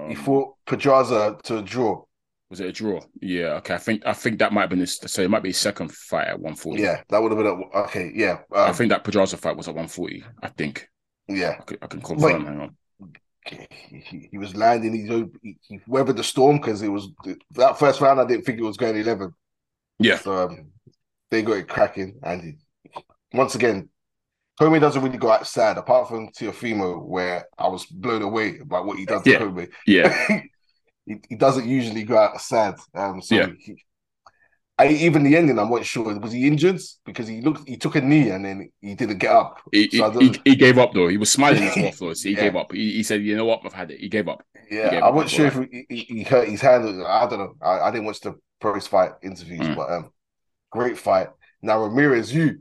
He fought Pedraza to a draw. Was it a draw? Yeah. Okay. I think that might have been his. So it might be his second fight at 140. Yeah, that would have been. Okay. Yeah. I think that Pedraza fight was at 140. I think. Yeah. I can confirm. Hang on. He was landing. He weathered the storm because it was that first round. I didn't think it was going 11. Yeah. So they got it cracking, and once again, Commey doesn't really go outside, apart from Teofimo, where I was blown away by what he does to Commey. Yeah. he doesn't usually go outside. Even the ending, I'm not sure. Was he injured? Because he took a knee and then he didn't get up. He gave up, though. He was smiling as well, Flores. He gave up. He said, you know what? I've had it. He gave up. Yeah, I'm not sure if he hurt his hand. I don't know. I didn't watch the post-fight interviews, but great fight. Now, Ramirez, you...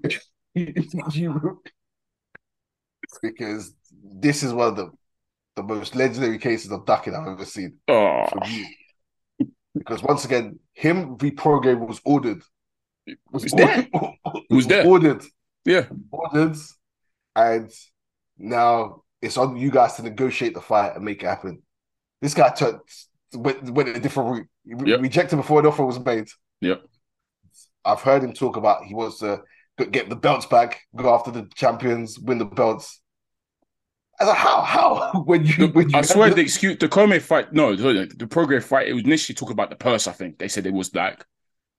Because this is one of the most legendary cases of ducking I've ever seen. Oh. Because once again, him reprogramming was ordered. Ordered. Yeah. Ordered. And now it's on you guys to negotiate the fight and make it happen. This guy went a different route. He rejected before an offer was made. Yep. I've heard him talk about he wants to get the belts back, go after the champions, win the belts. I was like, how? When you I swear the excuse, the Commey fight, the Prograis fight, it was initially talking about the purse, I think. They said it was like,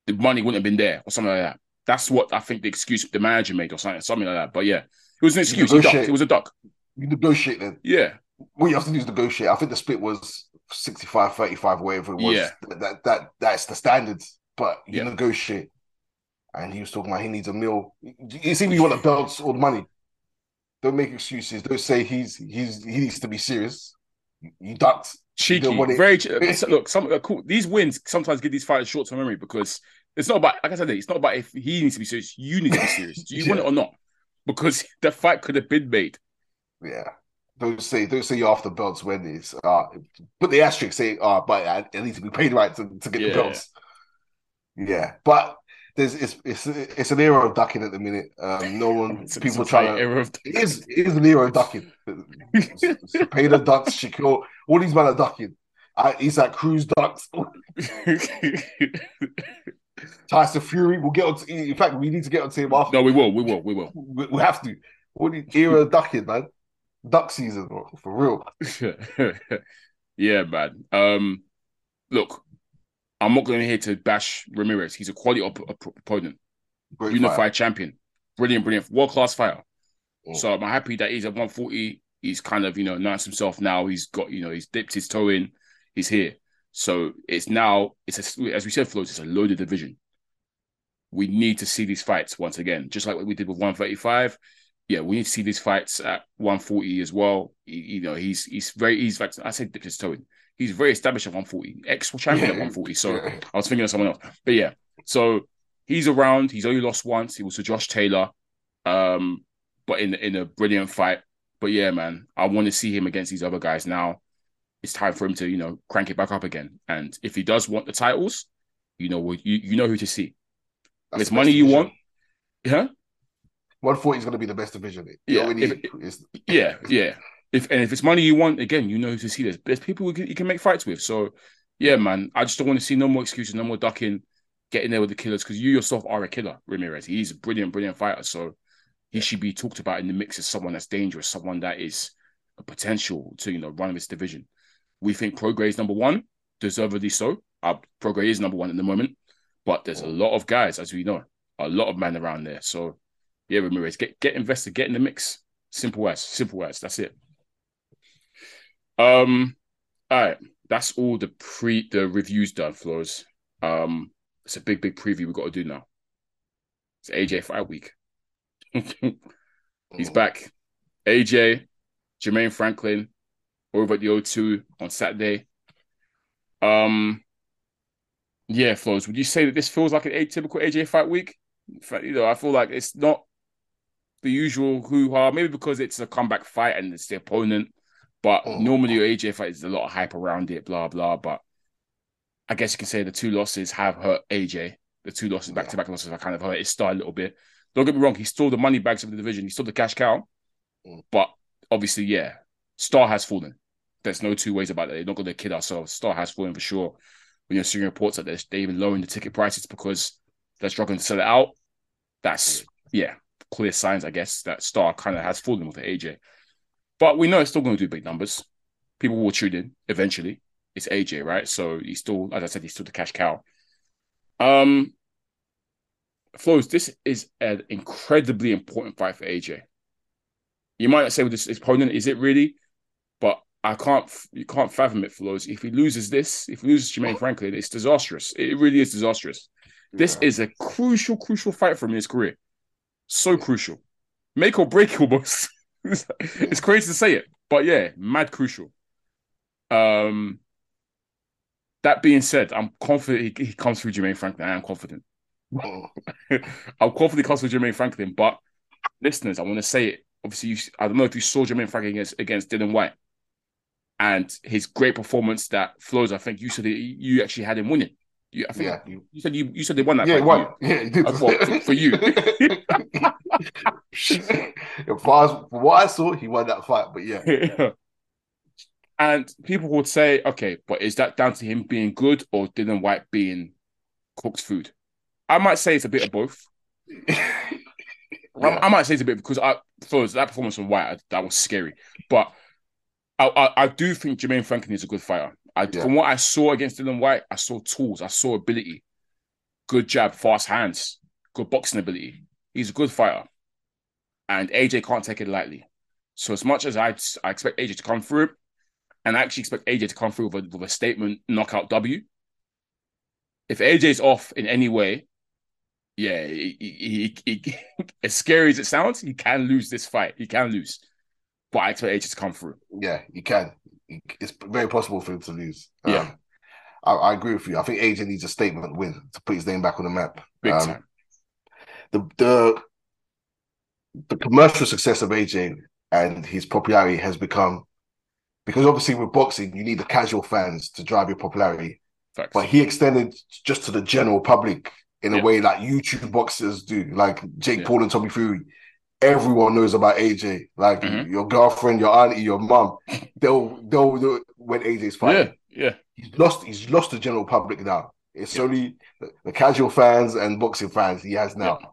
the money wouldn't have been there or something like that. That's what I think the excuse the manager made or something like that. But yeah, it was an excuse. It was a duck. You negotiate then. Yeah. What you have to do is negotiate. I think the split was 65, 35, whatever it was. Yeah. That's the standards, but you negotiate. And he was talking about he needs a meal. It's either you want the belts or the money. Don't make excuses. Don't say he needs to be serious. You ducked. Cheeky. Look, these wins sometimes give these fighters short-term memory because it's not about, like I said, it's not about if he needs to be serious. You need to be serious. Do you want it or not? Because the fight could have been made. Yeah. Don't say you're after belts when it's... put the asterisk saying, but I need to be paid right to get the belts. Yeah. But... It's an era of ducking at the minute. No one people trying to. It is an era of ducking. Cepeda ducks, Shakur, all these men are ducking. Isaac Cruz ducks. Tyson Fury. We'll get on. In fact, we need to get on to him after. No, we will. We have to. All the era of ducking, man. Duck season, bro, for real. Yeah, man. Look. I'm not going here to bash Ramirez. He's a quality opponent. Great unified fighter. Champion. Brilliant. World-class fighter. Oh. So I'm happy that he's at 140. He's kind of, announced himself now. He's got, he's dipped his toe in. He's here. So as we said, Flores, it's a loaded division. We need to see these fights once again. Just like what we did with 135. Yeah, we need to see these fights at 140 as well. He's like I said, dipped his toe in. He's very established at 140. Ex-champion at 140. So I was thinking of someone else. But yeah, so he's around. He's only lost once. He was to Josh Taylor, but in a brilliant fight. But yeah, man, I want to see him against these other guys now. It's time for him to, crank it back up again. And if he does want the titles, you know who to see. If it's money you want. Huh? 140 is going to be the best division. If it's money you want, again, you know who to see. There's people you can make fights with. So, yeah, man, I just don't want to see no more excuses, no more ducking, getting there with the killers, because you yourself are a killer, Ramirez. He's a brilliant fighter. So he should be talked about in the mix as someone that's dangerous, someone that is a potential to, run this division. We think Prograis is number one, deservedly so. Prograis is number one at the moment, but there's a lot of guys, as we know, a lot of men around there. So, yeah, Ramirez, get invested, get in the mix. Simple as. That's it. All right, that's all the reviews done, Flores. It's a big preview we've got to do now. It's AJ fight week. He's back. AJ, Jermaine Franklin, over at the O2 on Saturday. Yeah, Flores, would you say that this feels like an atypical AJ fight week? In fact, you know, I feel like it's not the usual hoo-ha, maybe because it's a comeback fight and it's the opponent, but normally your AJ fight is a lot of hype around it, blah, blah, but I guess you can say the two losses have hurt AJ. The two losses, back-to-back losses, have kind of hurt his style a little bit. Don't get me wrong, he's still the money bags of the division. He's still the cash cow, but obviously, yeah, star has fallen. There's no two ways about it. They're not going to kid ourselves. Star has fallen for sure. When you're seeing reports that they're even lowering the ticket prices because they're struggling to sell it out, that's, yeah, clear signs, I guess, that star kind of has fallen with the AJ. But we know it's still going to do big numbers. People will tune in eventually. It's AJ, right? So he's still, as I said, he's still the cash cow. Flows, this is an incredibly important fight for AJ. You might not say with this opponent, is it really? But I can't, you can't fathom it, Flows. If he loses this, if he loses Jermaine Franklin, it's disastrous. It really is disastrous. This is a crucial, crucial fight for him in his career. So crucial. Make or break almost. It's crazy to say it, but yeah, mad crucial. That being said, I'm confident he comes through Jermaine Franklin. I am confident. I'm confident he comes through Jermaine Franklin, but listeners, I want to say it. Obviously, I don't know if you saw Jermaine Franklin against Dylan White and his great performance that flows. I think you said you actually had him winning. You said they won that. Yeah, won. Yeah, he did. For you. For what I saw, he won that fight, but yeah. And people would say, okay, but is that down to him being good or Dylan White being cooked food? I might say it's a bit of both. I might say it's a bit because that performance from White, that was scary. But I do think Jermaine Franklin is a good fighter. From what I saw against Dylan White, I saw tools, I saw ability, good jab, fast hands, good boxing ability. He's a good fighter. And AJ can't take it lightly. So as much as I expect AJ to come through, and I actually expect AJ to come through with a statement knockout W, if AJ's off in any way, yeah, as scary as it sounds, he can lose this fight. He can lose. But I expect AJ to come through. Yeah, he can. It's very possible for him to lose. Yeah. I agree with you. I think AJ needs a statement win to put his name back on the map. Big time. The commercial success of AJ and his popularity has become, because obviously with boxing, you need the casual fans to drive your popularity. Facts. But he extended just to the general public in a way like YouTube boxers do, like Jake Paul and Tommy Fury. Everyone knows about AJ. Like your girlfriend, your auntie, your mum, they'll know when AJ's fighting. Yeah. He's lost the general public now. It's only the casual fans and boxing fans he has now. Yeah.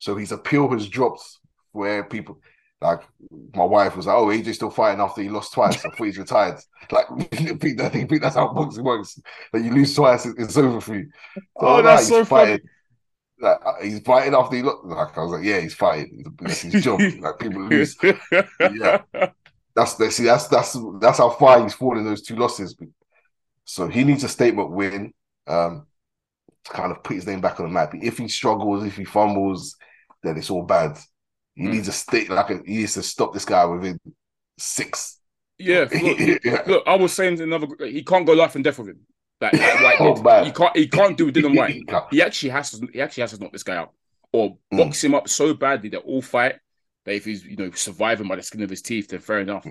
So his appeal has dropped where people, like my wife was like, "Oh, AJ's still fighting after he lost twice. I thought he's retired." Like, I think that's how boxing works. That you lose twice, it's over for you. So, that's so funny. Like, he's fighting after he lost. Like, I was like, "Yeah, he's fighting. That's his job." Like, people lose. Yeah, that's how far he's fallen in those two losses. So he needs a statement win to kind of put his name back on the map. If he struggles, if he fumbles, then it's all bad. He needs to stay, he needs to stop this guy within 6. Yeah, look, I was saying to another, he can't go life and death with him. He can't do Dylan White. He actually has to knock this guy out or box him up so badly that all fight that if he's surviving by the skin of his teeth, then fair enough.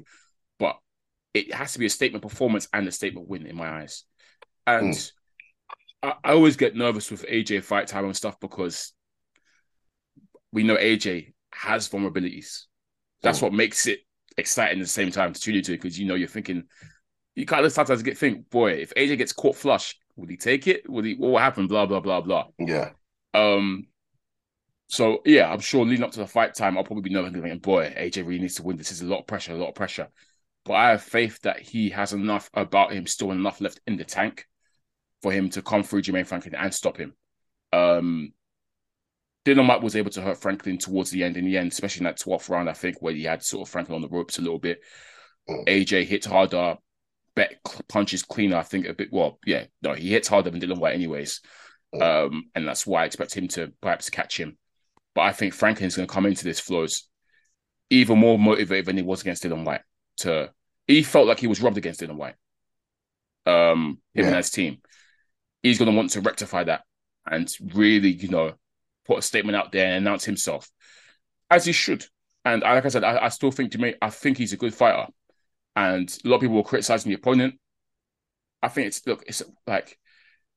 But it has to be a statement performance and a statement win in my eyes. And I always get nervous with AJ fight time and stuff because we know AJ has vulnerabilities. That's what makes it exciting at the same time to tune into it, because you're thinking, you kind of sometimes think, boy, if AJ gets caught flush, will he take it? What will happen? Blah blah blah blah. Yeah. So yeah, I'm sure leading up to the fight time, I'll probably be nervous thinking, boy, AJ really needs to win. This is a lot of pressure. But I have faith that he has enough about him, still enough left in the tank for him to come through Jermaine Franklin and stop him. Dylan White was able to hurt Franklin towards the end, especially in that 12th round, I think, where he had sort of Franklin on the ropes a little bit. AJ hit harder, better punches, cleaner. I think a bit, well, yeah, no, he hits harder than Dylan White anyways. And that's why I expect him to perhaps catch him. But I think Franklin's going to come into this Flores even more motivated than he was against Dylan White. He felt like he was robbed against Dylan White, and his team. He's going to want to rectify that and really, put a statement out there and announce himself, as he should. And like I said, I still think Jermaine, I think he's a good fighter. And a lot of people were criticizing the opponent. I think it's like,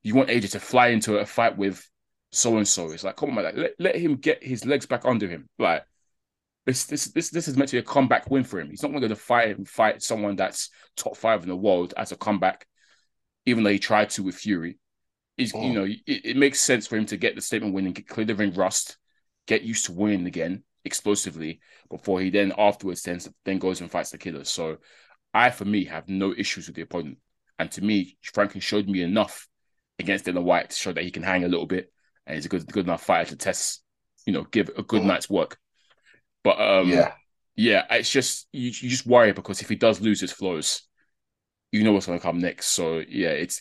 you want AJ to fly into a fight with so-and-so. It's like, come on, like, let him get his legs back under him. Like, this is meant to be a comeback win for him. He's not going to fight someone that's top 5 in the world as a comeback, even though he tried to with Fury. It makes sense for him to get the statement win and get clear the ring rust, get used to winning again explosively before he then afterwards then goes and fights the killer. So I, for me, have no issues with the opponent. And to me, Franklin showed me enough against Dylan White to show that he can hang a little bit and he's a good enough fighter to test, give a good night's work. But it's just, you just worry because if he does lose his flows, what's going to come next. So yeah, it's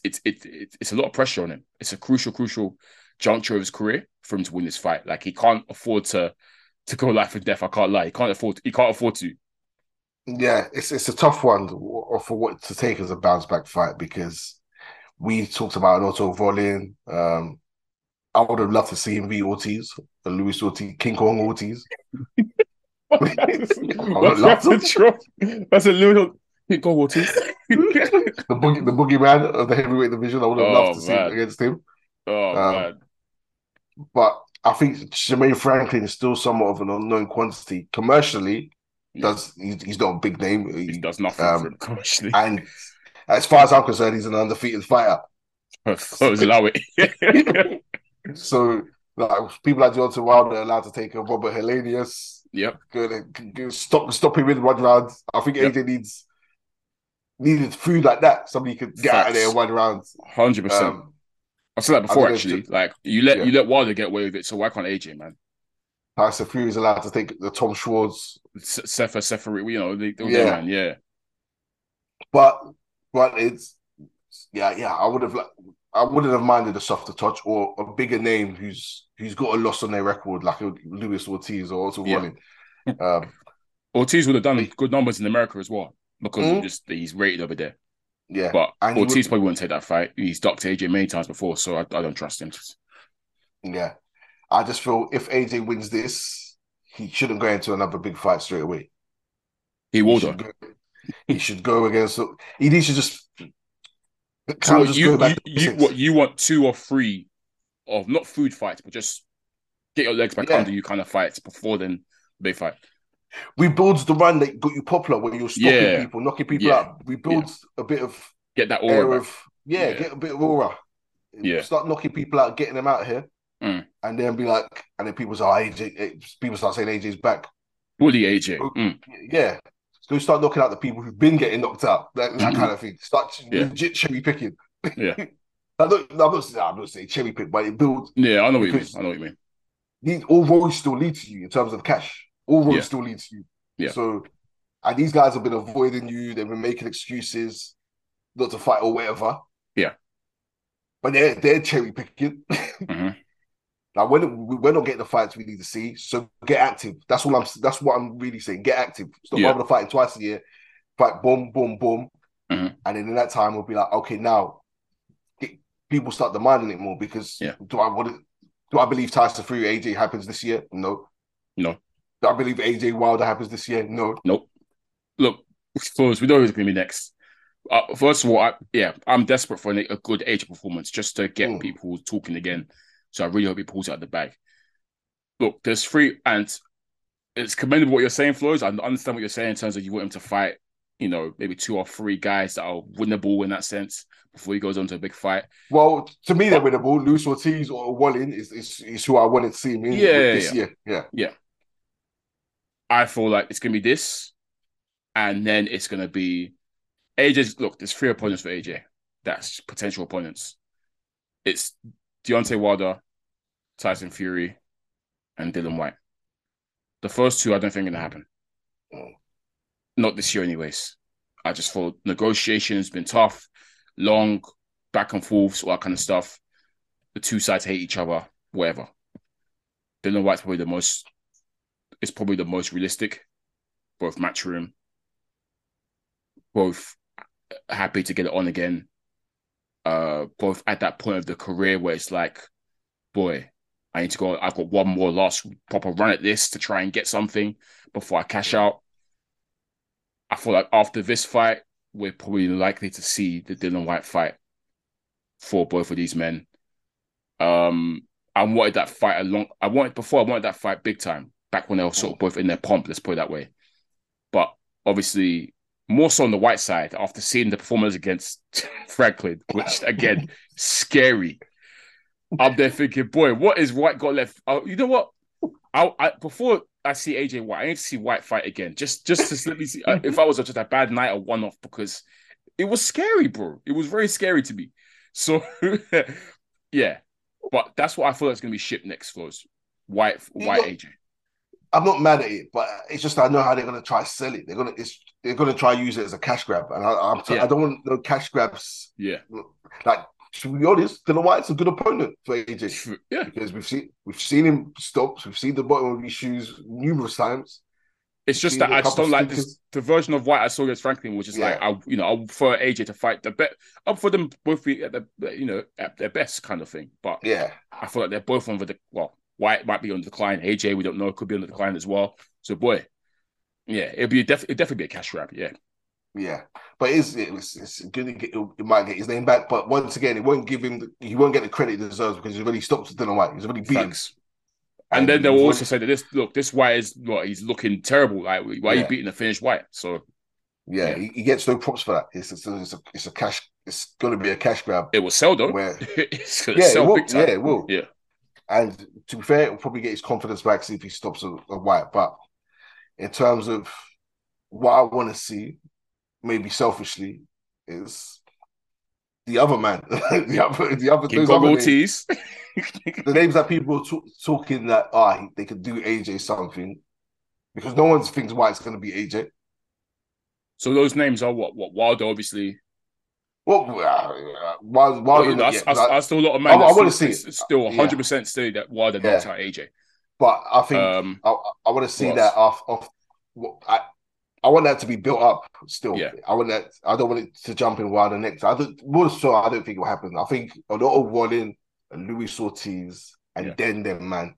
a lot of pressure on him. It's a crucial juncture of his career for him to win this fight. Like, he can't afford to go life and death. I can't lie. He can't afford to. Yeah, it's a tough one for what to take as a bounce back fight, because we talked about Otto Wallin. I would have loved to see him beat Ortiz, Luis Ortiz, King Kong Ortiz. That's a little King Kong Ortiz. The boogeyman of the heavyweight division. I would have loved to see him against him. But I think Jermaine Franklin is still somewhat of an unknown quantity commercially. He's not a big name. He does nothing for him commercially. And as far as I'm concerned, he's an undefeated fighter. Allow it. So, like, people like Deontay Wilder are allowed to take a Robert Hellenius. Yep. Stop him in one round. I think AJ needed food like that. Somebody could get out of there in one round. 100%. I've said that before, actually. Like, you let Wilder get away with it, so why can't AJ, man? Tyson Fury is allowed to take the Tom Schwartz. Seferi, man, yeah. But it's... Yeah, I wouldn't have minded a softer touch or a bigger name who's got a loss on their record, like Luis Ortiz or Otto Wallin. Ortiz would have done good numbers in America as well, because he's rated over there. Yeah, but Ortiz probably wouldn't take that fight. He's docked AJ many times before, so I don't trust him. Yeah, I just feel if AJ wins this, he shouldn't go into another big fight straight away. He will. He should go against. He needs to just. So you want 2 or 3 of not food fights, but just get your legs back under you kind of fights before then they fight. Rebuilds the run that got you popular when you're stopping people, knocking people out. Rebuilds a bit of get that aura. Get a bit of aura. Yeah, start knocking people out, getting them out here, and then be like, and then people say, AJ. People start saying AJ's back. Bully AJ. Yeah. Go start knocking out the people who've been getting knocked out. That kind of thing. Start legit cherry picking. Yeah, I'm not saying cherry pick, but it builds. Yeah, I know what you mean. All roads still lead to you in terms of cash. All roads still lead to you. Yeah. So, and these guys have been avoiding you. They've been making excuses not to fight or whatever. Yeah. But they're cherry picking. Now we're not getting the fights we need to see, so get active. That's what I'm really saying. Get active. Stop having to fight twice a year. Fight boom, boom, boom, and then in that time we'll be like, okay, now people start demanding it more because do I believe Tyson Fury AJ happens this year? No. Do I believe AJ Wilder happens this year? No. Nope. Look, Flores, we know who's going to be next. First of all, I'm desperate for a good AJ performance just to get people talking again. So I really hope he pulls it out of the bag. Look, there's 3, and it's commendable what you're saying, Flores. I understand what you're saying in terms of you want him to fight, maybe 2 or 3 guys that are winnable in that sense before he goes on to a big fight. Well, to me, they're winnable. Luis Ortiz or Wallin is who I wanted to see him in this year. Yeah. I feel like it's going to be this, and then it's going to be AJ's. Look, there's 3 opponents for AJ. That's potential opponents. It's Deontay Wilder, Tyson Fury, and Dylan White. The first 2, I don't think are going to happen. Not this year anyways. I just thought negotiation has been tough, long, back and forth, all that kind of stuff. The two sides hate each other, whatever. Dylan White's probably the most, it's probably the most realistic. Both matchroom, both happy to get it on again. Both at that point of the career where it's like, boy, I need to go. I've got one more last proper run at this to try and get something before I cash out. I feel like after this fight, we're probably likely to see the Dylan White fight for both of these men. I wanted that fight before I wanted that fight big time, back when they were sort of both in their pomp, let's put it that way. But obviously, more so on the White side, after seeing the performance against Franklin, which again, scary. I'm there thinking, boy, what is White got left? Oh, you know what? I before I see AJ White, I need to see White fight again. Just to let me see if I was just a bad night or one-off, because it was scary, bro. It was very scary to me. So, yeah. But that's what I feel that's going to be shipped next, Flows. White AJ. I'm not mad at it, but it's just I know how they're going to try to sell it. They're going to try to use it as a cash grab. And I don't want no cash grabs. Yeah. Like, to be honest, Dylan White's a good opponent for AJ. Yeah. Because we've seen him stops, we've seen the bottom of his shoes numerous times. It's just that I just don't like this. The version of White I saw against Franklin, which is like, I'll for AJ to fight the best. I'm for them both be at their best kind of thing. But yeah, I feel like they're both on the well. White might be on the decline. AJ, we don't know, could be on the decline as well. So boy, yeah, it'd definitely be a cash grab. Yeah. Yeah, but it's good. It might get his name back, but once again, he won't get the credit he deserves because he's already stopped Dylan White. He's already beat him. And then they'll also say that this White is he's looking terrible. Like, why are you beating a finished White? So yeah. He gets no props for that. It's a cash. It's going to be a cash grab. It will sell though. It's going to sell big time. Yeah, it will. Yeah. And to be fair, it'll probably get his confidence back see if he stops a White. But in terms of what I want to see, maybe selfishly, is the other man. Ortiz. The names that people are talking that they could do AJ something, because no one thinks White's going to be AJ. So those names are what? What Wilder, obviously. Well, Wilder. You know, I still a lot of man. I want to see it's still 100% still that Wilder knocks out AJ. But I think I want to see that I want that to be built up still. Yeah. I don't want it to jump in Wilder next. I don't think it will happen. I think Otto Wallin and Luis Ortiz and then them man.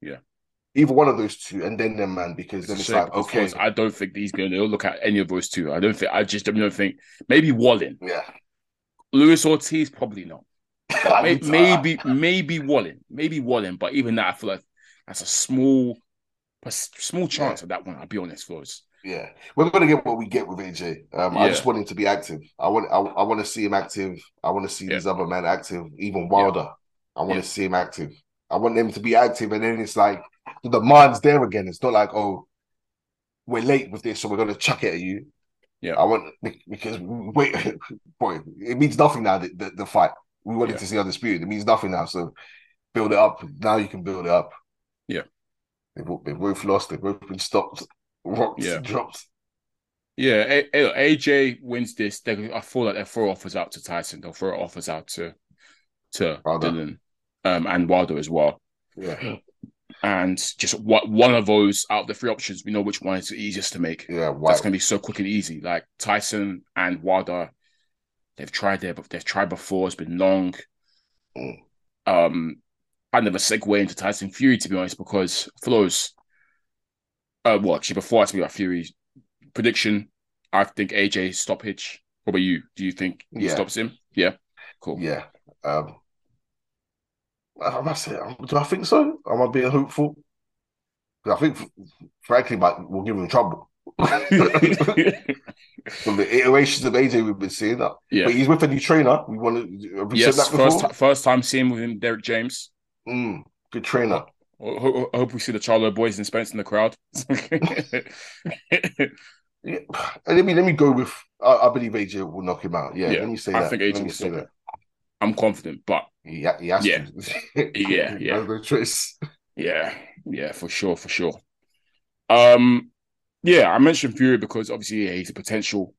Yeah. Either one of those two and then them man, because then it's like, okay. I don't think he's going to look at any of those two. I don't think maybe Wallin. Yeah. Luis Ortiz probably not. Maybe Wallin, but even that I feel like that's a small chance of that one, I'll be honest, Flores. Yeah, we're going to get what we get with AJ. I just want him to be active. I want to see him active. I want to see these other men active, even Wilder. I want to see him active. I want them to be active, and then it's like the demand's there again. It's not like, oh, we're late with this, so we're going to chuck it at you. Yeah, boy, it means nothing now. The fight we wanted to see undisputed. It means nothing now. So build it up. Now you can build it up. Yeah, they've both lost. They've both been stopped. Rocks and drops. Yeah, AJ wins this. I feel like they'll throw offers out to Tyson. They'll throw offers out to Dylan and Wilder as well. Yeah. And just one of those out of the three options, we know which one is the easiest to make. Yeah, that's going to be so quick and easy. Like Tyson and Wilder, they've tried before. It's been long. I never segue into Tyson Fury, to be honest, because Flows... actually, before I speak about Fury's prediction, I think AJ stoppage. What about you? Do you think he stops him? Yeah, cool. Yeah. That's it. Do I think so? Am I being hopeful? Because I think, frankly, we'll give him trouble. From the iterations of AJ, we've been seeing that. Yeah. But he's with a new trainer. We want to. Yes, first time seeing with him, Derek James. Good trainer. I hope we see the Charlo boys and Spence in the crowd. Yeah. Let me go with. I believe AJ will knock him out. Yeah. Let me say that. I think AJ will stop it. I'm confident, but he has to. Yeah, for sure. I mentioned Fury because obviously he's a potential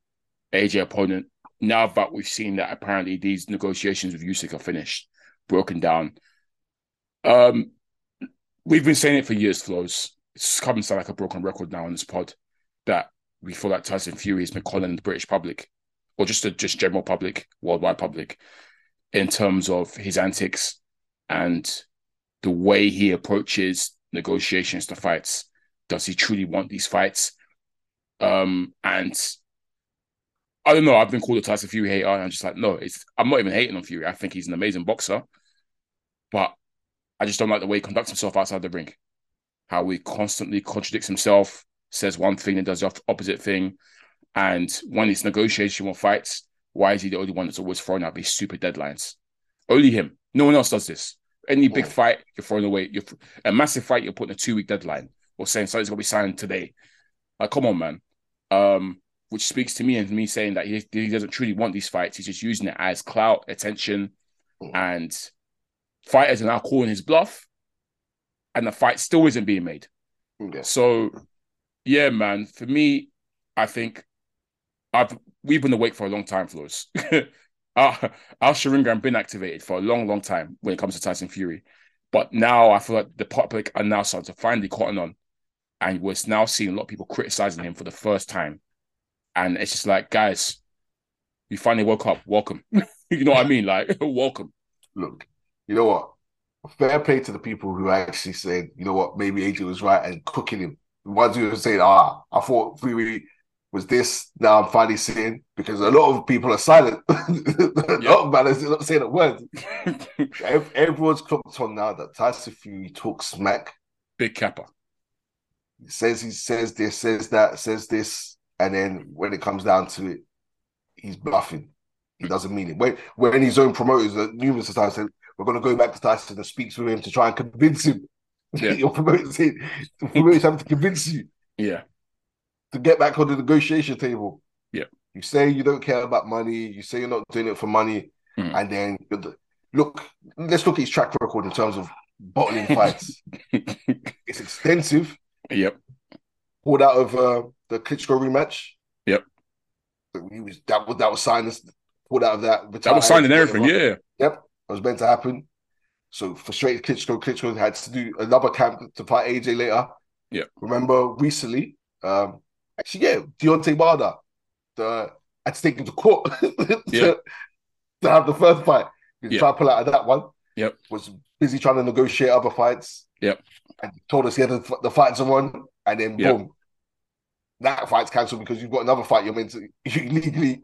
AJ opponent, now that we've seen that apparently these negotiations with Usyk are finished, broken down. We've been saying it for years, Flows. It's come to sound like a broken record now on this pod that we feel like Tyson Fury has been calling the British public, or just the general public, worldwide public, in terms of his antics and the way he approaches negotiations to fights. Does he truly want these fights? And I don't know. I've been called a Tyson Fury hater, and I'm just like, no, I'm not even hating on Fury. I think he's an amazing boxer, but I just don't like the way he conducts himself outside the ring. How he constantly contradicts himself, says one thing and does the opposite thing. And when it's negotiation or fights, why is he the only one that's always throwing out these stupid deadlines? Only him. No one else does this. Any big fight, you're throwing away. A massive fight, you're putting a 2-week deadline or saying something's going to be signed today. Like, come on, man. Which speaks to me and me saying that he doesn't truly want these fights. He's just using it as clout, attention, and fighters are now calling his bluff, and the fight still isn't being made. Yeah. So, yeah, man, for me, I think we've been awake for a long time, Flows. Our Sharingan been activated for a long, long time when it comes to Tyson Fury. But now I feel like the public are now starting to finally cotton on, and we're now seeing a lot of people criticizing him for the first time. And it's just like, guys, you finally woke up. Welcome. You know what I mean? Like, welcome. Look, you know what? Fair play to the people who actually said, you know what, maybe AJ was right and cooking him. Ones who were saying, I thought Fury was this, now I'm finally seeing, because a lot of people are silent. A lot of man is not saying a word. Everyone's clocked on now that Tyson Fury talks smack. Big capper. He says this, says that, says this, and then when it comes down to it, he's bluffing. He doesn't mean it. When his own promoters at numerous times said, we're going to go back to Tyson and speak to him to try and convince him. Yeah. Your promoter's having to convince you. Yeah. To get back on the negotiation table. Yeah. You say you don't care about money. You say you're not doing it for money. Mm. And then, let's look at his track record in terms of bottling fights. It's extensive. Yep. Pulled out of the Klitschko rematch. Yep. That was signed. Pulled out of that. That was signed and everything, yeah. Yep. It was meant to happen. So frustrated Klitschko had to do another camp to fight AJ later. Yeah. Remember recently, Deontay Wilder, I had to take him to court to have the first fight. He tried to pull out of that one. Yep. Was busy trying to negotiate other fights. Yep. And told us the fights are on, and then boom. That fight's cancelled because you've got another fight you're meant to legally.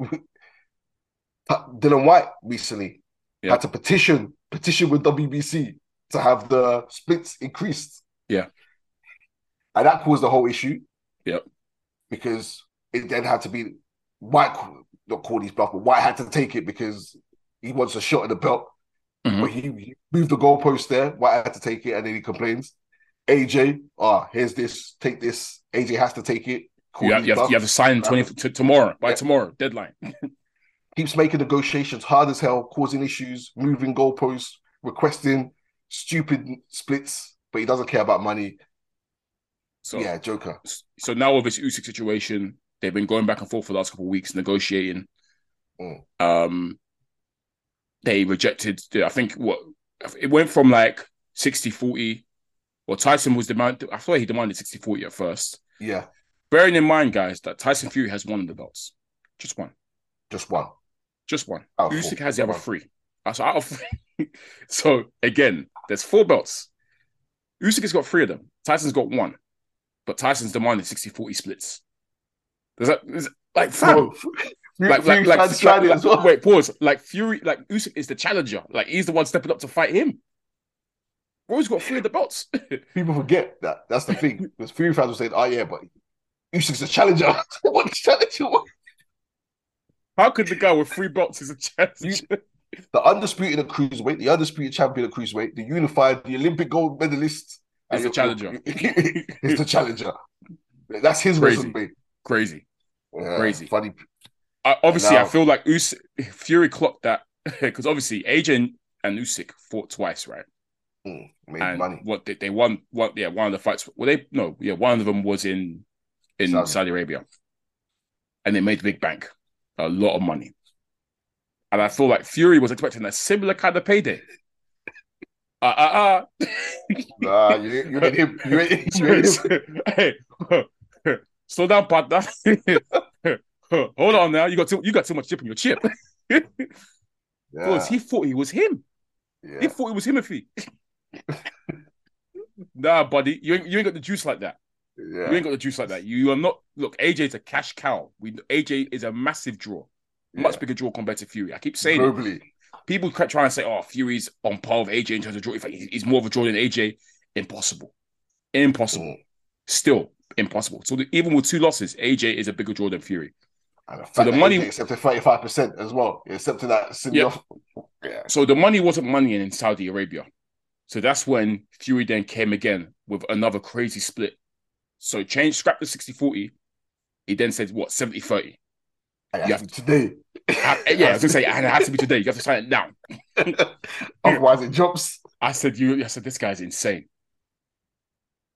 Dylan White recently. Yeah. Had to petition with WBC to have the splits increased. Yeah. And that caused the whole issue. Yep. Because it then had to be White, not Cordy's bluff, but White had to take it because he wants a shot at the belt. Mm-hmm. But he moved the goalpost there. White had to take it, and then he complains. AJ, here's this, take this. AJ has to take it. You have to sign tomorrow, by tomorrow, deadline. Keeps making negotiations hard as hell, causing issues, moving goalposts, requesting stupid splits, but he doesn't care about money. So, yeah, joker. So now with this Usyk situation, they've been going back and forth for the last couple of weeks, negotiating. Mm. They rejected, I think, it went from like 60-40, or Tyson was demanding, I thought he demanded 60-40 at first. Yeah. Bearing in mind, guys, that Tyson Fury has won the belts. Just one. Usyk has the other three. That's out of three. So again, there's four belts. Usyk has got three of them. Tyson's got one. But Tyson's demanding 60-40 splits. Fury, like Usyk is the challenger. Like he's the one stepping up to fight him. Roy's got three of the belts. People forget that. That's the thing. Because Fury fans will say, but Usyk's the challenger. What the challenger was? How could the guy with three belts is a challenger? The undisputed cruiserweight, the undisputed champion at cruiserweight, the unified, the Olympic gold medalist. Is a challenger. It's the challenger. That's his resume. Crazy. Yeah, crazy. Funny. I feel like Fury clocked that. Because obviously, AJ and Usyk fought twice, right? Made money. What they won? One of the fights. One of them was in Saudi Arabia. And they made the big bank. a lot of money. And I feel like Fury was expecting a similar kind of payday. Nah, you didn't. Hey, slow down, partner. Hold on now. You got too much chip in your chip. Yeah. Because he thought he was him. Yeah. He thought he was Himothy. Nah, buddy, you ain't got the juice like that. Yeah. You ain't got the juice like that. You are not. Look, AJ's a cash cow. AJ is a massive draw. Much bigger draw compared to Fury. I keep saying it. People try and say, oh, Fury's on par with AJ in terms of draw. In fact, he's more of a draw than AJ. Impossible. Still impossible. So even with two losses, AJ is a bigger draw than Fury. And so the money accepted 35% as well. He accepted that. Yeah. So the money wasn't money in Saudi Arabia. So that's when Fury then came again with another crazy split. So scrapped the 60-40. He then said, what, 70-30? You have to today. I was gonna say, and it has to be today. You have to sign it now. Otherwise, it drops. I said, this guy's insane.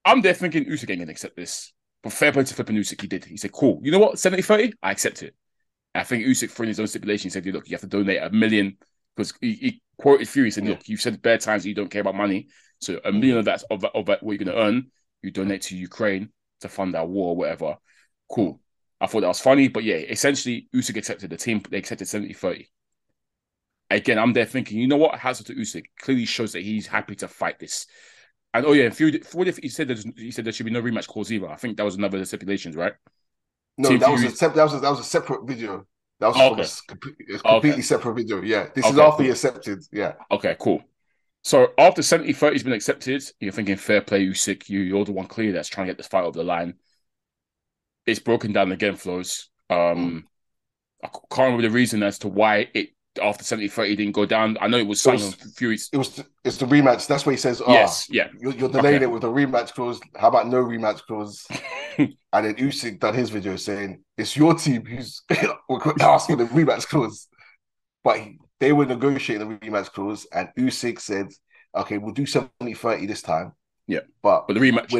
I'm there thinking Usyk ain't gonna accept this. But fair play to flipping Usyk, he did. He said, cool, you know what? 70-30, I accept it. And I think Usyk, for his own stipulation, he said, look, you have to donate $1 million, because he quoted Fury and said, look, you've said bare times you don't care about money. So $1 million of that what you're gonna earn, you donate to Ukraine to fund our war or whatever. Cool. I thought that was funny, but yeah, essentially, Usyk accepted the team. They accepted 70-30. Again, I'm there thinking, you know what? Hazard to Usyk clearly shows that he's happy to fight this. And oh yeah, and Fury, what if he said there should be no rematch clause either? I think that was another of the stipulations, right? No, that was a separate video. That was a completely separate video. Yeah, this is after he accepted. Yeah. Okay, cool. So after 70-30 has been accepted, you're thinking fair play, Usyk. You're the one clearly that's trying to get this fight over the line. It's broken down again, Flows. I can't remember the reason as to why it after 70-30 didn't go down. I know it was something Fury's. It's the rematch. That's where he says, oh, yes, yeah. You're delaying it with the rematch clause. How about no rematch clause? And then Usyk done his video saying, it's your team who's asking the rematch clause. But they were negotiating the rematch clause, and Usyk said, okay, we'll do 70-30 this time. Yeah. But the rematch,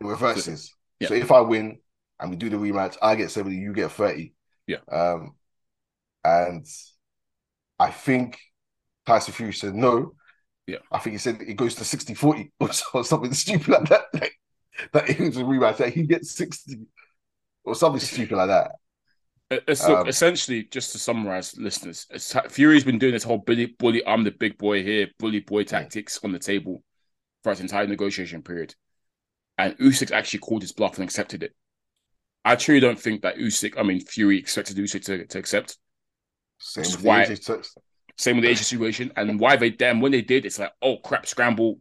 reverses. Yeah. So if I win and we do the rematch, I get 70, you get 30. Yeah. And I think Tyson Fury said no. Yeah. I think he said it goes to 60-40 or something stupid like that. Like, that it was a rematch. Like, he gets 60 or something stupid like that. So essentially, just to summarize, listeners, Fury's been doing this whole bully, I'm the big boy here, bully boy tactics on the table for his entire negotiation period. And Usyk actually called his bluff and accepted it. I truly don't think that Fury expected Usyk to accept. Same with the AJ situation. And why they damn, when they did, it's like, oh crap, scramble,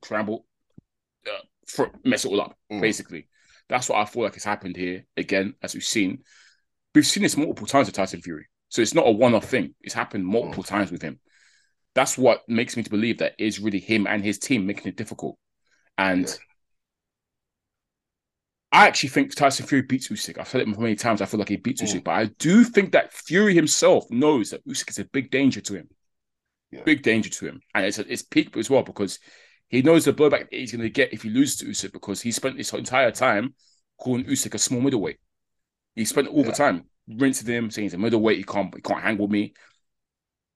mess it all up, basically. That's what I feel like has happened here, again, as we've seen. We've seen this multiple times with Tyson Fury. So it's not a one-off thing. It's happened multiple times with him. That's what makes me to believe that it's really him and his team making it difficult. And... yeah. I actually think Tyson Fury beats Usyk. I've said it many times. I feel like he beats Usyk. But I do think that Fury himself knows that Usyk is a big danger to him. Yeah. Big danger to him. And it's peak as well, because he knows the blowback that he's going to get if he loses to Usyk, because he spent his entire time calling Usyk a small middleweight. He spent all the time rinsing him, saying he's a middleweight, he can't hang with me.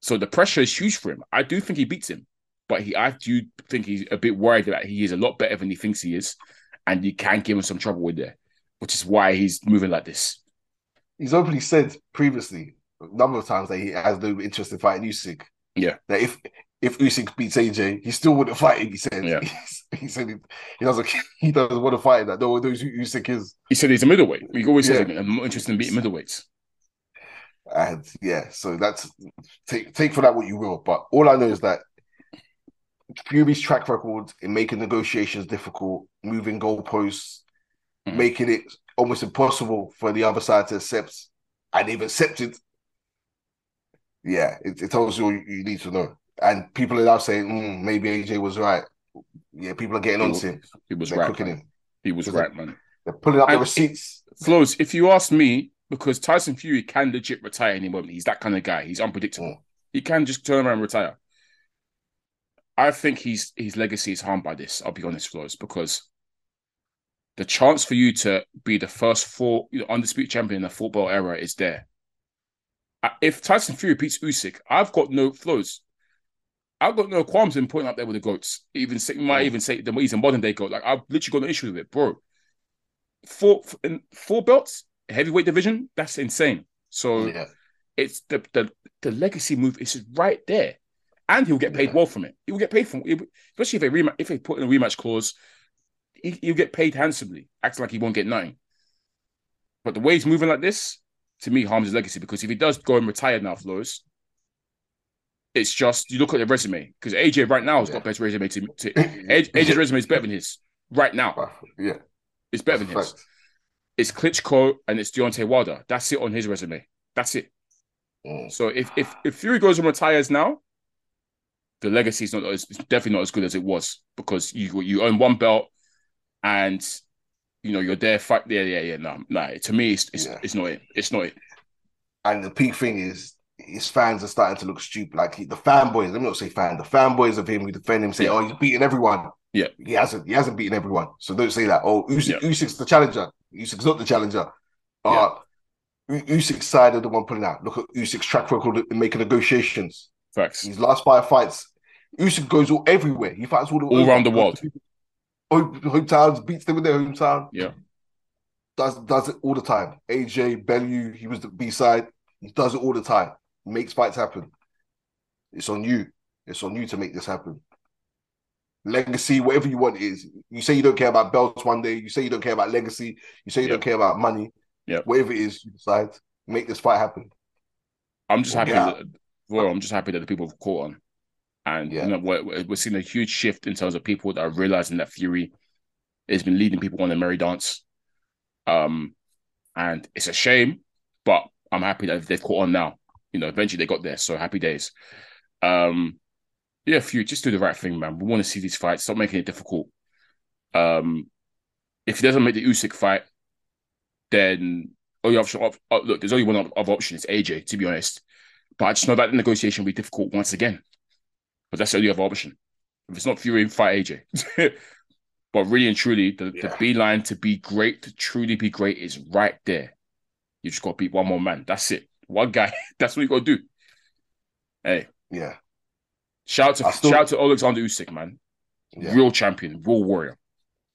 So the pressure is huge for him. I do think he beats him. But I do think he's a bit worried that he is a lot better than he thinks he is. And you can give him some trouble with there, which is why he's moving like this. He's openly said previously a number of times that he has no interest in fighting Usyk. Yeah. That if Usyk beats AJ, he still wouldn't fight him, he said. Yeah. He said he doesn't want to fight him. That no one knows who Usyk is. He said he's a middleweight. He always says, I'm not interested in beating middleweights. And so that's take for that what you will. But all I know is that Fury's track record in making negotiations difficult, moving goalposts, making it almost impossible for the other side to accept, and they've accepted. Yeah, it tells you all you need to know. And people are now saying, maybe AJ was right. Yeah, people are getting on to him. He was right, man. They're pulling up the receipts. Flows, if you ask me, because Tyson Fury can legit retire any moment. He's that kind of guy. He's unpredictable. He can just turn around and retire. I think his legacy is harmed by this, I'll be honest, Flores, because the chance for you to be the first undisputed champion in the football era is there. if Tyson Fury beats Usyk, I've got no flaws. I've got no qualms in putting up there with the GOATs. Even say, might even say he's a modern day GOAT. Like, I've literally got no issues with it, bro. Four belts, heavyweight division, that's insane. So it's the legacy move is right there, and he'll get paid well from it. He will get paid from, especially if they put in a rematch clause, he'll get paid handsomely. Acts like he won't get nothing. But the way he's moving like this, to me, harms his legacy, because if he does go and retire now, Flores, it's just, you look at the resume, because AJ right now has got better resume. AJ's resume is better than his right now. Yeah, it's better than his. Fact. It's Klitschko and it's Deontay Wilder. That's it on his resume. That's it. Mm. So if Fury goes and retires now, the legacy is not, it's definitely not as good as it was, because you own one belt and you know you're there. Fight. No. To me, it's not it. It's not it. And the peak thing is, his fans are starting to look stupid. Like the fanboys, let me not say fan, the fanboys of him who defend him say, "Oh, he's beating everyone." Yeah, he hasn't beaten everyone. So don't say that. Oh, Usyk's the challenger. Usyk's not the challenger. Usyk's side of the one pulling out. Look at Usyk's track record in making negotiations. Facts. His last 5 fights, Usyk goes everywhere. He fights all around the world. Hometowns, beats them in their hometown. Yeah, does it all the time. AJ Bellew, he was the B side. He does it all the time. Makes fights happen. It's on you. It's on you to make this happen. Legacy, whatever you want, is you say you don't care about belts one day. You say you don't care about legacy. You say you don't care about money. Yeah, whatever it is, you decide, make this fight happen. I'm just happy. Well, I'm just happy that the people have caught on. And you know, we're seeing a huge shift in terms of people that are realizing that Fury has been leading people on the merry dance. And it's a shame, but I'm happy that they've caught on now. You know, eventually they got there, so happy days. Yeah, Fury, just do the right thing, man. We want to see these fights. Stop making it difficult. If he doesn't make the Usyk fight, then look, there's only one other option. It's AJ, to be honest. But I just know that the negotiation will be difficult once again. But that's the only other option. If it's not Fury, fight AJ. But really and truly, the beeline to be great, to truly be great, is right there. You just got to beat one more man. That's it. One guy. That's what you got to do. Hey. Yeah. Shout out to Alexander Usyk, man. Yeah. Real champion, real warrior.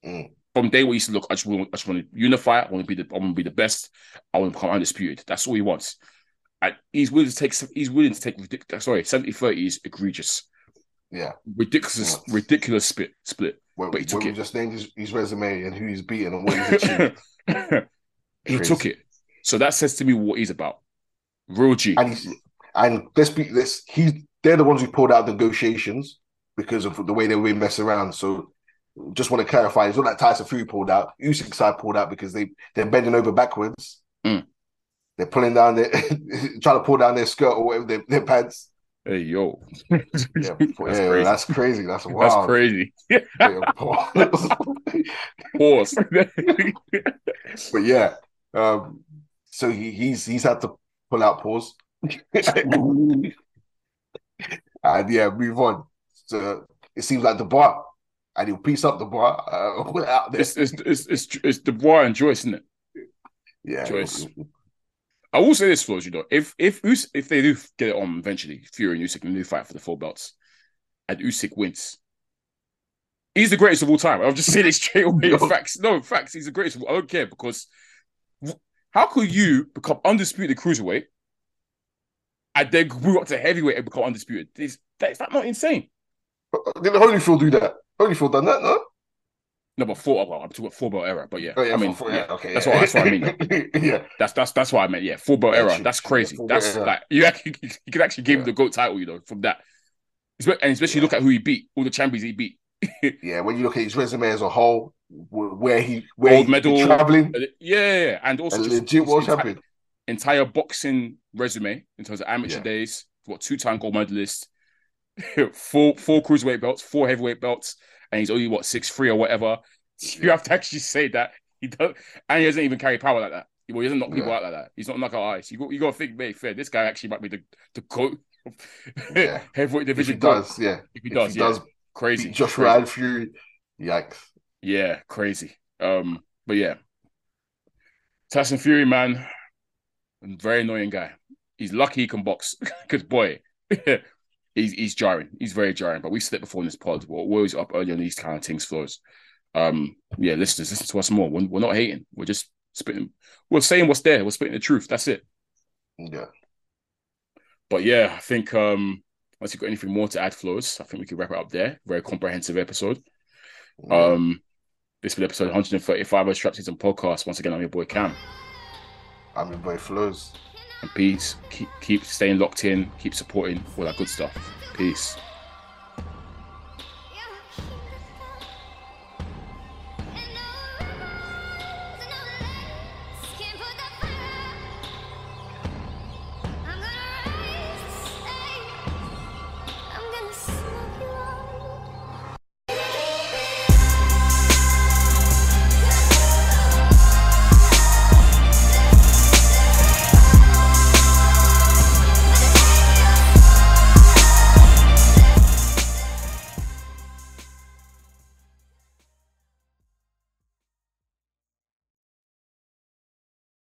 Mm. From day one, he used to look, I just want to unify. I want to be the best. I want to become undisputed. That's all he wants. And he's willing to take. He's willing to take. 70-30 is egregious. Yeah, ridiculous split. Well, but he took it. Just named his resume and who he's beaten and what he's achieved. He took it. So that says to me what he's about. Real G. And let's be this. They're the ones who pulled out negotiations because of the way they were messing around. So just want to clarify, it's not like Tyson Fury pulled out. Usyk's side pulled out because they're bending over backwards. Mm. They're pulling down their trying to pull down their skirt or whatever their pants. Hey, yo. Yeah, crazy. That's crazy. That's wild. That's crazy. Pause. But yeah, so he's had to pull out pause. And yeah, move on. So it seems like Dubois, and he'll piece up Dubois. Pull it out there. It's Dubois and Joyce, isn't it? Yeah. Joyce. I will say this, Flores, you know, if they do get it on eventually, Fury and Usyk in a new fight for the 4 belts, and Usyk wins, he's the greatest of all time. I've just said it straight away. Facts. He's the greatest. I don't care, because how could you become undisputed cruiserweight and then move up to heavyweight and become undisputed? Is that not insane? Did Holyfield do that? Holyfield done that, no? No, but I'm talking about 4-belt era. But yeah, that's what I mean. Yeah. That's what I meant. Yeah, 4-belt era. That's crazy. That's like you could actually give him the GOAT title, you know, from that. And especially look at who he beat, all the champions he beat. Yeah, when you look at his resume as a whole, where he traveling, and also legit world champion, entire boxing resume in terms of amateur days. What, 2-time gold medalist, 4 cruiserweight belts, 4 heavyweight belts. And he's only, 6'3" or whatever. You have to actually say that he does, and he doesn't even carry power like that. He doesn't knock people out like that. He's not knockout artist. You got to think, mate, fair. This guy actually might be the GOAT of heavyweight division. If he does, crazy. Joshua and Fury, yikes. Yeah, crazy. But Tyson Fury, man, very annoying guy. He's lucky he can box because, boy, he's jarring. He's very jarring. But we said it before in this pod. We're always up early on these kind of things for us. Yeah, listeners, listen to us more. We're not hating. We're just spitting. We're saying what's there. We're spitting the truth. That's it. Yeah. But yeah, I think unless you've got anything more to add, Flores, I think we can wrap it up there. Very comprehensive episode. Yeah. This was episode 135 of StrapSZN Podcast. Once again, I'm your boy Cam. I'm your boy Flores. And peace. Keep staying locked in. Keep supporting all that good stuff. Peace.